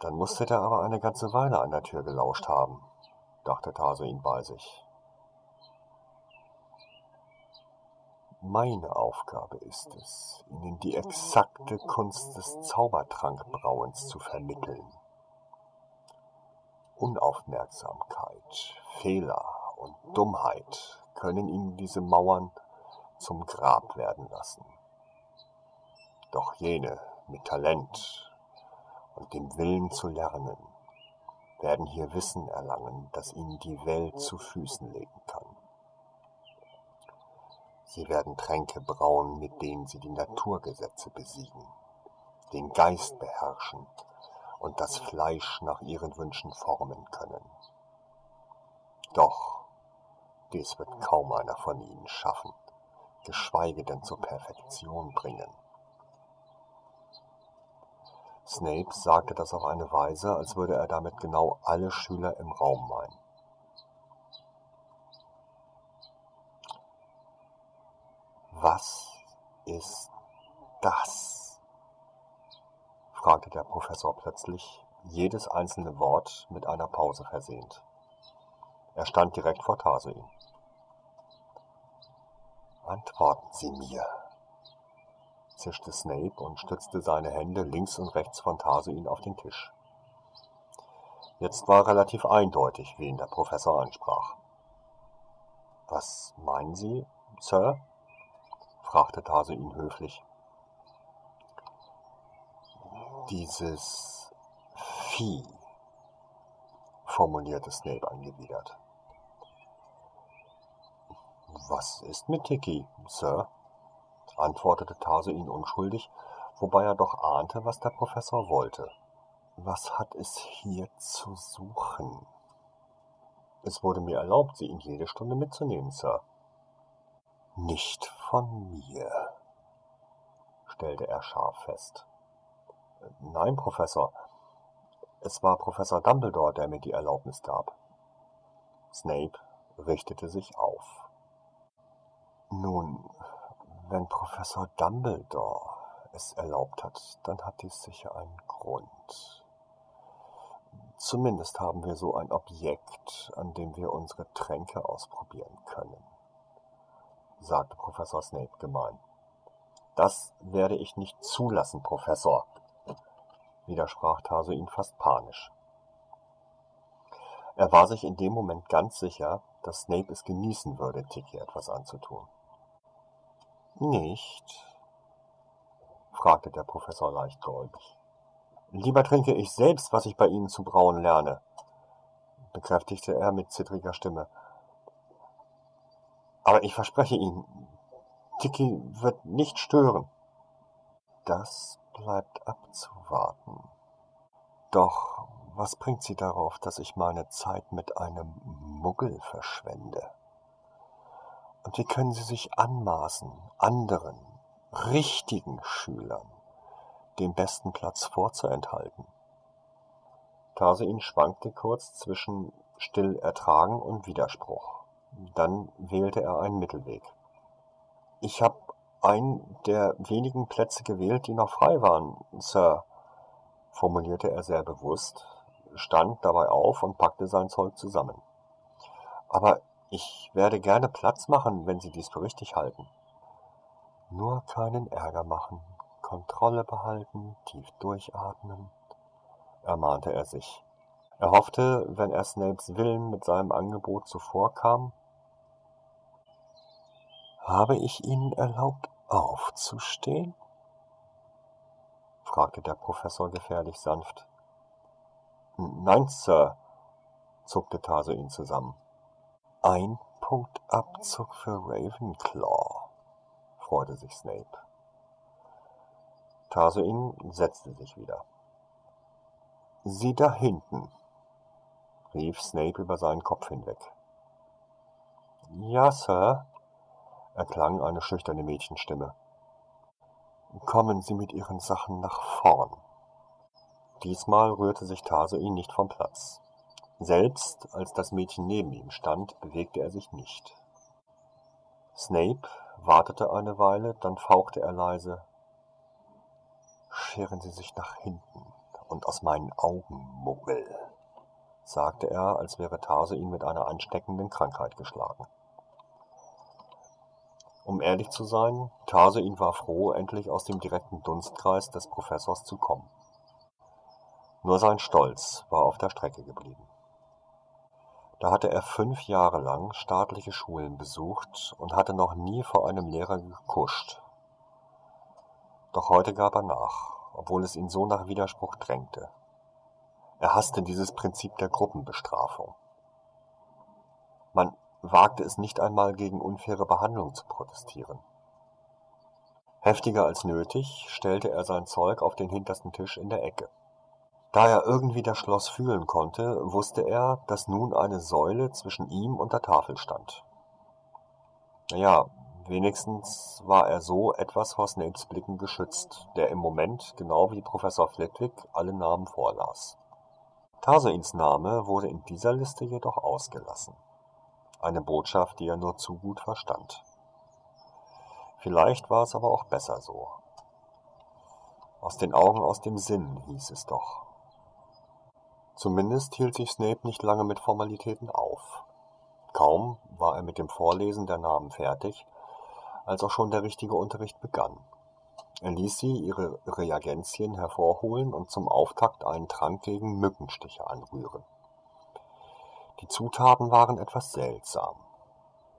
dann musste der aber eine ganze Weile an der Tür gelauscht haben, dachte Tarsuin bei sich. »Meine Aufgabe ist es, Ihnen die exakte Kunst des Zaubertrankbrauens zu vermitteln. Unaufmerksamkeit, Fehler und Dummheit können Ihnen diese Mauern zum Grab werden lassen. Doch jene mit Talent und dem Willen zu lernen werden hier Wissen erlangen, das Ihnen die Welt zu Füßen legen kann. Sie werden Tränke brauen, mit denen Sie die Naturgesetze besiegen, den Geist beherrschen und das Fleisch nach Ihren Wünschen formen können. Doch dies wird kaum einer von Ihnen schaffen, geschweige denn zur Perfektion bringen.« Snape sagte das auf eine Weise, als würde er damit genau alle Schüler im Raum meinen. »Was ist das?«, fragte der Professor plötzlich, jedes einzelne Wort mit einer Pause versehend. Er stand direkt vor Tarsuin. »Antworten Sie mir«, zischte Snape und stützte seine Hände links und rechts von Tarsuin auf den Tisch. Jetzt war relativ eindeutig, wen der Professor ansprach. Was meinen Sie, Sir? fragte Tase ihn höflich. Dieses Vieh, formulierte Snape angewidert. Was ist mit Tiki, Sir? antwortete Tase ihn unschuldig, wobei er doch ahnte, was der Professor wollte. Was hat es hier zu suchen? Es wurde mir erlaubt, Sie in jede Stunde mitzunehmen, Sir. Nicht von mir, stellte er scharf fest. Nein, Professor. Es war Professor Dumbledore, der mir die Erlaubnis gab. Snape richtete sich auf. Nun, wenn Professor Dumbledore es erlaubt hat, dann hat dies sicher einen Grund. Zumindest haben wir so ein Objekt, an dem wir unsere Tränke ausprobieren können, sagte Professor Snape gemein. Das werde ich nicht zulassen, Professor, widersprach Tase ihn fast panisch. Er war sich in dem Moment ganz sicher, dass Snape es genießen würde, Tiki etwas anzutun. Nicht? fragte der Professor leichtgläubig. Lieber trinke ich selbst, was ich bei Ihnen zu brauen lerne, bekräftigte er mit zittriger Stimme. Aber ich verspreche Ihnen, Tiki wird nicht stören. Das bleibt abzuwarten. Doch was bringt Sie darauf, dass ich meine Zeit mit einem Muggel verschwende? Und wie können Sie sich anmaßen, anderen, richtigen Schülern den besten Platz vorzuenthalten? Tase ihn schwankte kurz zwischen still ertragen und Widerspruch. Dann wählte er einen Mittelweg. Ich habe einen der wenigen Plätze gewählt, die noch frei waren, Sir, formulierte er sehr bewusst, stand dabei auf und packte sein Zeug zusammen. Aber ich werde gerne Platz machen, wenn Sie dies für richtig halten. Nur keinen Ärger machen, Kontrolle behalten, tief durchatmen, ermahnte er sich. Er hoffte, wenn er Snapes Willen mit seinem Angebot zuvorkam, »Habe ich Ihnen erlaubt, aufzustehen?« fragte der Professor gefährlich sanft. »Nein, Sir«, zuckte Tase ihn zusammen. Ein Punkt Abzug für Ravenclaw, freute sich Snape. Tasuin setzte sich wieder. »Sie da hinten«, rief Snape über seinen Kopf hinweg. »Ja, Sir«, erklang eine schüchterne Mädchenstimme. »Kommen Sie mit Ihren Sachen nach vorn.« Diesmal rührte sich Tasuin nicht vom Platz. Selbst als das Mädchen neben ihm stand, bewegte er sich nicht. Snape wartete eine Weile, dann fauchte er leise. »Scheren Sie sich nach hinten und aus meinen Augen, Muggel«, sagte er, als wäre Tase ihn mit einer ansteckenden Krankheit geschlagen. Um ehrlich zu sein, Tase ihn war froh, endlich aus dem direkten Dunstkreis des Professors zu kommen. Nur sein Stolz war auf der Strecke geblieben. Da hatte er 5 Jahre lang staatliche Schulen besucht und hatte noch nie vor einem Lehrer gekuscht. Doch heute gab er nach, obwohl es ihn so nach Widerspruch drängte. Er hasste dieses Prinzip der Gruppenbestrafung. Man wagte es nicht einmal, gegen unfaire Behandlung zu protestieren. Heftiger als nötig stellte er sein Zeug auf den hintersten Tisch in der Ecke. Da er irgendwie das Schloss fühlen konnte, wusste er, dass nun eine Säule zwischen ihm und der Tafel stand. Naja, wenigstens war er so etwas vor Snapes Blicken geschützt, der im Moment, genau wie Professor Flitwick, alle Namen vorlas. Tasuins Name wurde in dieser Liste jedoch ausgelassen. Eine Botschaft, die er nur zu gut verstand. Vielleicht war es aber auch besser so. Aus den Augen, aus dem Sinn, hieß es doch. Zumindest hielt sich Snape nicht lange mit Formalitäten auf. Kaum war er mit dem Vorlesen der Namen fertig, als auch schon der richtige Unterricht begann. Er ließ sie ihre Reagenzien hervorholen und zum Auftakt einen Trank gegen Mückenstiche anrühren. Die Zutaten waren etwas seltsam.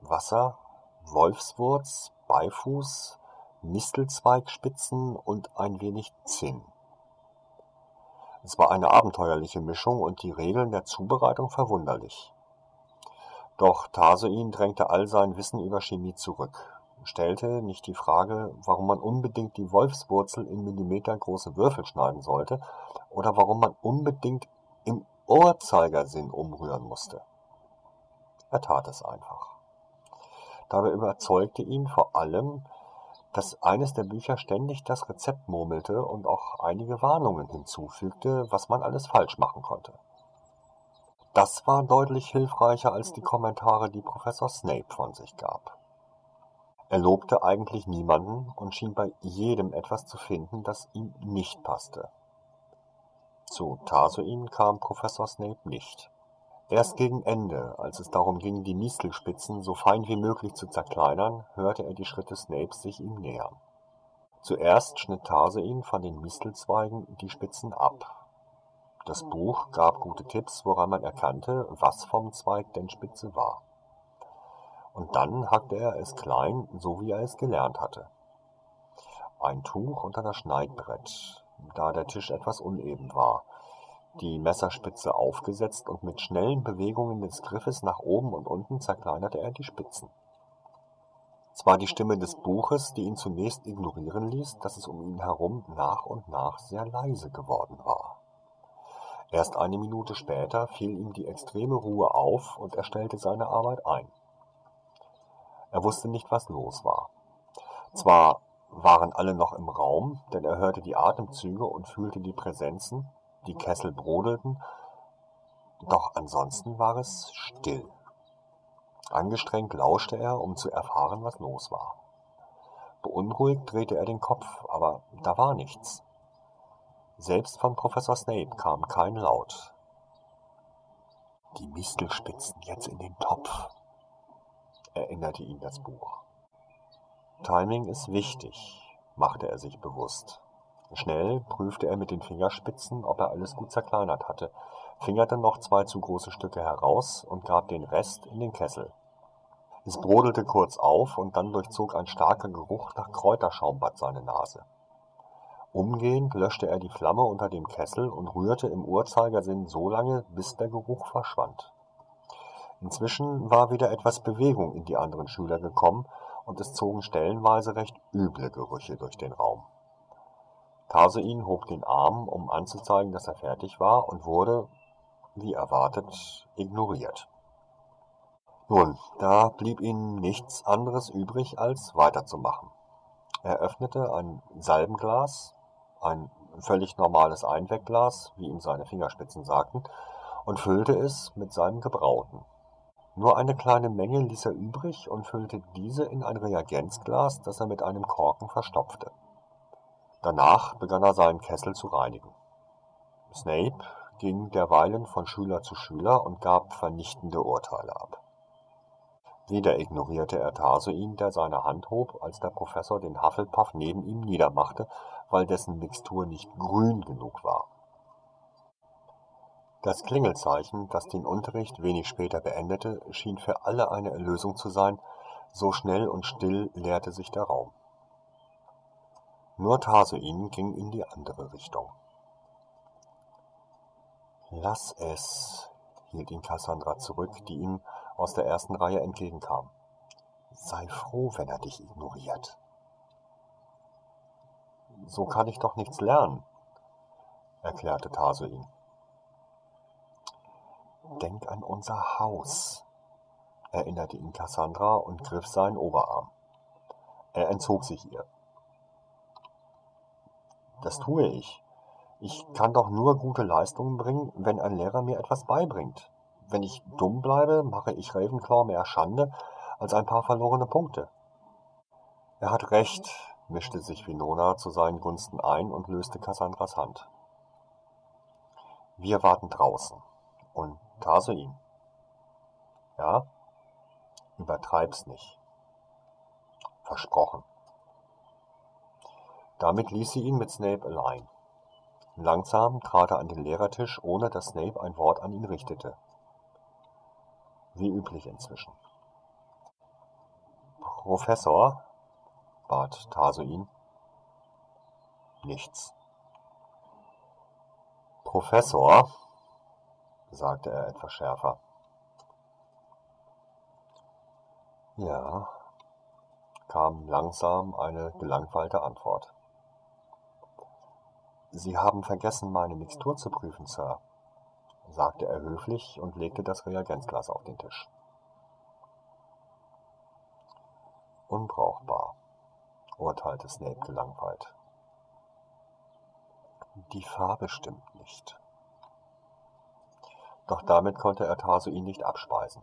Wasser, Wolfswurz, Beifuß, Mistelzweigspitzen und ein wenig Zinn. Es war eine abenteuerliche Mischung und die Regeln der Zubereitung verwunderlich. Doch Tarsoin drängte all sein Wissen über Chemie zurück, stellte nicht die Frage, warum man unbedingt die Wolfswurzel in millimetergroße Würfel schneiden sollte oder warum man unbedingt im Uhrzeigersinn umrühren musste. Er tat es einfach. Dabei überzeugte ihn vor allem, dass eines der Bücher ständig das Rezept murmelte und auch einige Warnungen hinzufügte, was man alles falsch machen konnte. Das war deutlich hilfreicher als die Kommentare, die Professor Snape von sich gab. Er lobte eigentlich niemanden und schien bei jedem etwas zu finden, das ihm nicht passte. Zu Tarsoin kam Professor Snape nicht. Erst gegen Ende, als es darum ging, die Mistelspitzen so fein wie möglich zu zerkleinern, hörte er die Schritte Snapes sich ihm nähern. Zuerst schnitt Tarsoin von den Mistelzweigen die Spitzen ab. Das Buch gab gute Tipps, woran man erkannte, was vom Zweig denn Spitze war. Und dann hackte er es klein, so wie er es gelernt hatte. Ein Tuch unter das Schneidbrett, da der Tisch etwas uneben war, die Messerspitze aufgesetzt und mit schnellen Bewegungen des Griffes nach oben und unten zerkleinerte er die Spitzen. Es war die Stimme des Buches, die ihn zunächst ignorieren ließ, dass es um ihn herum nach und nach sehr leise geworden war. Erst eine Minute später fiel ihm die extreme Ruhe auf und er stellte seine Arbeit ein. Er wusste nicht, was los war. Zwar waren alle noch im Raum, denn er hörte die Atemzüge und fühlte die Präsenzen, die Kessel brodelten, doch ansonsten war es still. Angestrengt lauschte er, um zu erfahren, was los war. Beunruhigt drehte er den Kopf, aber da war nichts. Selbst von Professor Snape kam kein Laut. Die Mistelspitzen jetzt in den Topf, erinnerte ihn das Buch. Timing ist wichtig, machte er sich bewusst. Schnell prüfte er mit den Fingerspitzen, ob er alles gut zerkleinert hatte, fingerte noch 2 zu große Stücke heraus und gab den Rest in den Kessel. Es brodelte kurz auf und dann durchzog ein starker Geruch nach Kräuterschaumbad seine Nase. Umgehend löschte er die Flamme unter dem Kessel und rührte im Uhrzeigersinn so lange, bis der Geruch verschwand. Inzwischen war wieder etwas Bewegung in die anderen Schüler gekommen und es zogen stellenweise recht üble Gerüche durch den Raum. Tarsoin hob den Arm, um anzuzeigen, dass er fertig war, und wurde, wie erwartet, ignoriert. Nun, da blieb ihm nichts anderes übrig, als weiterzumachen. Er öffnete ein Salbenglas, ein völlig normales Einwegglas, wie ihm seine Fingerspitzen sagten, und füllte es mit seinem Gebrauten. Nur eine kleine Menge ließ er übrig und füllte diese in ein Reagenzglas, das er mit einem Korken verstopfte. Danach begann er seinen Kessel zu reinigen. Snape ging derweilen von Schüler zu Schüler und gab vernichtende Urteile ab. Wieder ignorierte er Tarsoin, der seine Hand hob, als der Professor den Hufflepuff neben ihm niedermachte, weil dessen Mixtur nicht grün genug war. Das Klingelzeichen, das den Unterricht wenig später beendete, schien für alle eine Erlösung zu sein, so schnell und still leerte sich der Raum. Nur Tarsoin ging in die andere Richtung. »Lass es«, hielt ihn Cassandra zurück, die ihm aus der ersten Reihe entgegenkam. »Sei froh, wenn er dich ignoriert.« »So kann ich doch nichts lernen«, erklärte Tarsoin. »Denk an unser Haus«, erinnerte ihn Cassandra und griff seinen Oberarm. Er entzog sich ihr. Das tue ich. Ich kann doch nur gute Leistungen bringen, wenn ein Lehrer mir etwas beibringt. Wenn ich dumm bleibe, mache ich Ravenclaw mehr Schande als ein paar verlorene Punkte. Er hat recht, mischte sich Winona zu seinen Gunsten ein und löste Cassandras Hand. Wir warten draußen. Und Tarsoin. Ja? Übertreib's nicht. Versprochen. Damit ließ sie ihn mit Snape allein. Langsam trat er an den Lehrertisch, ohne dass Snape ein Wort an ihn richtete. Wie üblich inzwischen. Professor? bat Taso ihn. Nichts. Professor, sagte er etwas schärfer. Ja, kam langsam eine gelangweilte Antwort. Sie haben vergessen, meine Mixtur zu prüfen, Sir, sagte er höflich und legte das Reagenzglas auf den Tisch. Unbrauchbar, urteilte Snape gelangweilt. Die Farbe stimmt nicht. Doch damit konnte er Taso ihn nicht abspeisen.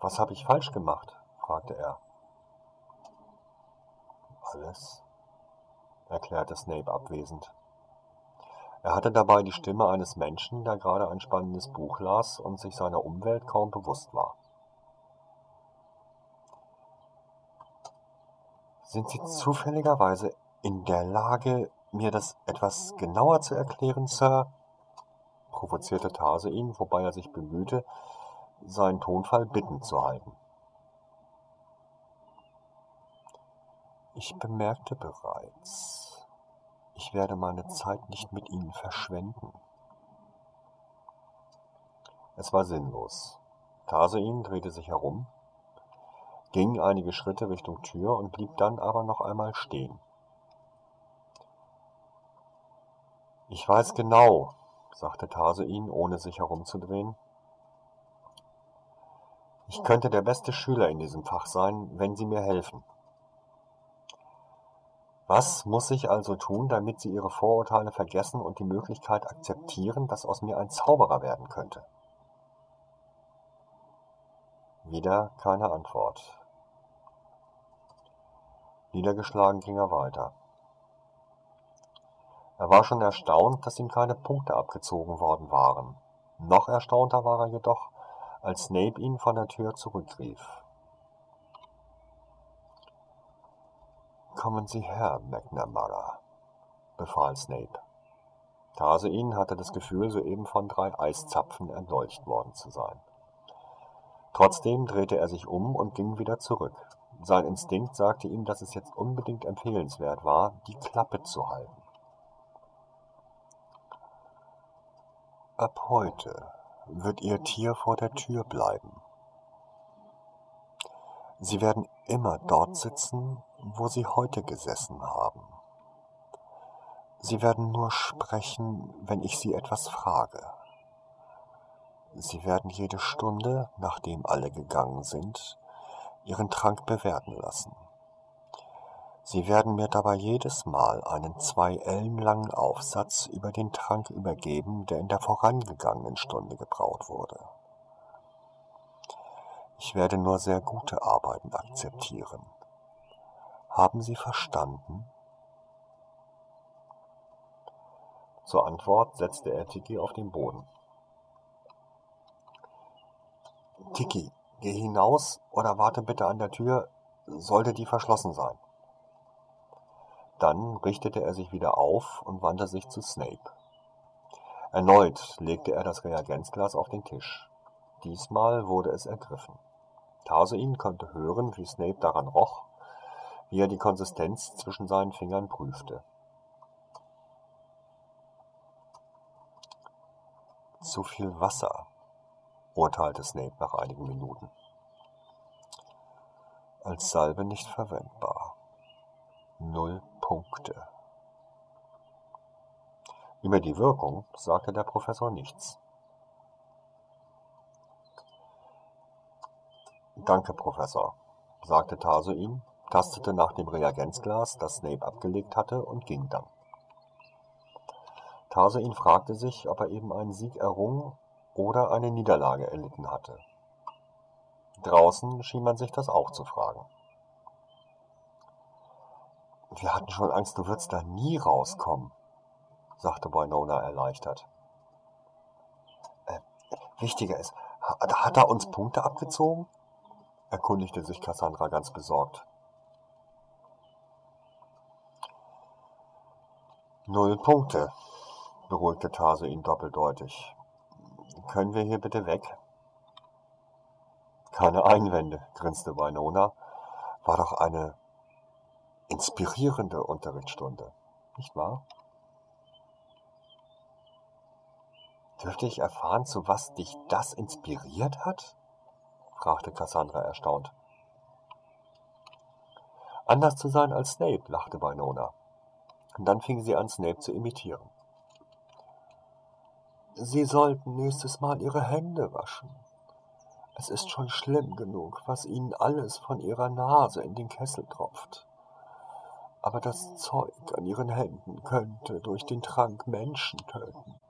Was habe ich falsch gemacht? Fragte er. Alles, erklärte Snape abwesend. Er hatte dabei die Stimme eines Menschen, der gerade ein spannendes Buch las und sich seiner Umwelt kaum bewusst war. Sind Sie zufälligerweise in der Lage, mir das etwas genauer zu erklären, Sir? Provozierte Taso ihn, wobei er sich bemühte, seinen Tonfall bittend zu halten. Ich bemerkte bereits, ich werde meine Zeit nicht mit Ihnen verschwenden. Es war sinnlos. Taso ihn drehte sich herum, ging einige Schritte Richtung Tür und blieb dann aber noch einmal stehen. Ich weiß genau, sagte Taso ihn, ohne sich herumzudrehen. Ich könnte der beste Schüler in diesem Fach sein, wenn Sie mir helfen. Was muss ich also tun, damit Sie Ihre Vorurteile vergessen und die Möglichkeit akzeptieren, dass aus mir ein Zauberer werden könnte? Wieder keine Antwort. Niedergeschlagen ging er weiter. Er war schon erstaunt, dass ihm keine Punkte abgezogen worden waren. Noch erstaunter war er jedoch, als Snape ihn von der Tür zurückrief. Kommen Sie her, McNamara, befahl Snape. Taso ihn hatte das Gefühl, soeben von 3 Eiszapfen erdolcht worden zu sein. Trotzdem drehte er sich um und ging wieder zurück. Sein Instinkt sagte ihm, dass es jetzt unbedingt empfehlenswert war, die Klappe zu halten. Ab heute wird Ihr Tier vor der Tür bleiben. Sie werden immer dort sitzen, wo Sie heute gesessen haben. Sie werden nur sprechen, wenn ich Sie etwas frage. Sie werden jede Stunde, nachdem alle gegangen sind, Ihren Trank bewerten lassen. Sie werden mir dabei jedes Mal einen 2 Ellen langen Aufsatz über den Trank übergeben, der in der vorangegangenen Stunde gebraut wurde. Ich werde nur sehr gute Arbeiten akzeptieren. Haben Sie verstanden? Zur Antwort setzte er Tiki auf den Boden. Tiki, geh hinaus oder warte bitte an der Tür, sollte die verschlossen sein. Dann richtete er sich wieder auf und wandte sich zu Snape. Erneut legte er das Reagenzglas auf den Tisch. Diesmal wurde es ergriffen. Taso ihn konnte hören, wie Snape daran roch, wie er die Konsistenz zwischen seinen Fingern prüfte. Zu viel Wasser, urteilte Snape nach einigen Minuten. Als Salbe nicht verwendbar. 0 Punkte. Über die Wirkung sagte der Professor nichts. Danke, Professor, sagte Taso ihm, tastete nach dem Reagenzglas, das Snape abgelegt hatte, und ging dann. Taso ihn fragte sich, ob er eben einen Sieg errungen oder eine Niederlage erlitten hatte. Draußen schien man sich das auch zu fragen. Wir hatten schon Angst, du würdest da nie rauskommen, sagte Winona erleichtert. Wichtiger ist, hat er uns Punkte abgezogen? Erkundigte sich Cassandra ganz besorgt. 0 Punkte, beruhigte Taso ihn doppeldeutig. Können wir hier bitte weg? Keine Einwände, grinste Winona. War doch eine inspirierende Unterrichtsstunde, nicht wahr? Dürfte ich erfahren, zu was dich das inspiriert hat? Fragte Cassandra erstaunt. Anders zu sein als Snape, lachte Winona. Und dann fing sie an, Snape zu imitieren. Sie sollten nächstes Mal ihre Hände waschen. Es ist schon schlimm genug, was ihnen alles von ihrer Nase in den Kessel tropft. Aber das Zeug an ihren Händen könnte durch den Trank Menschen töten.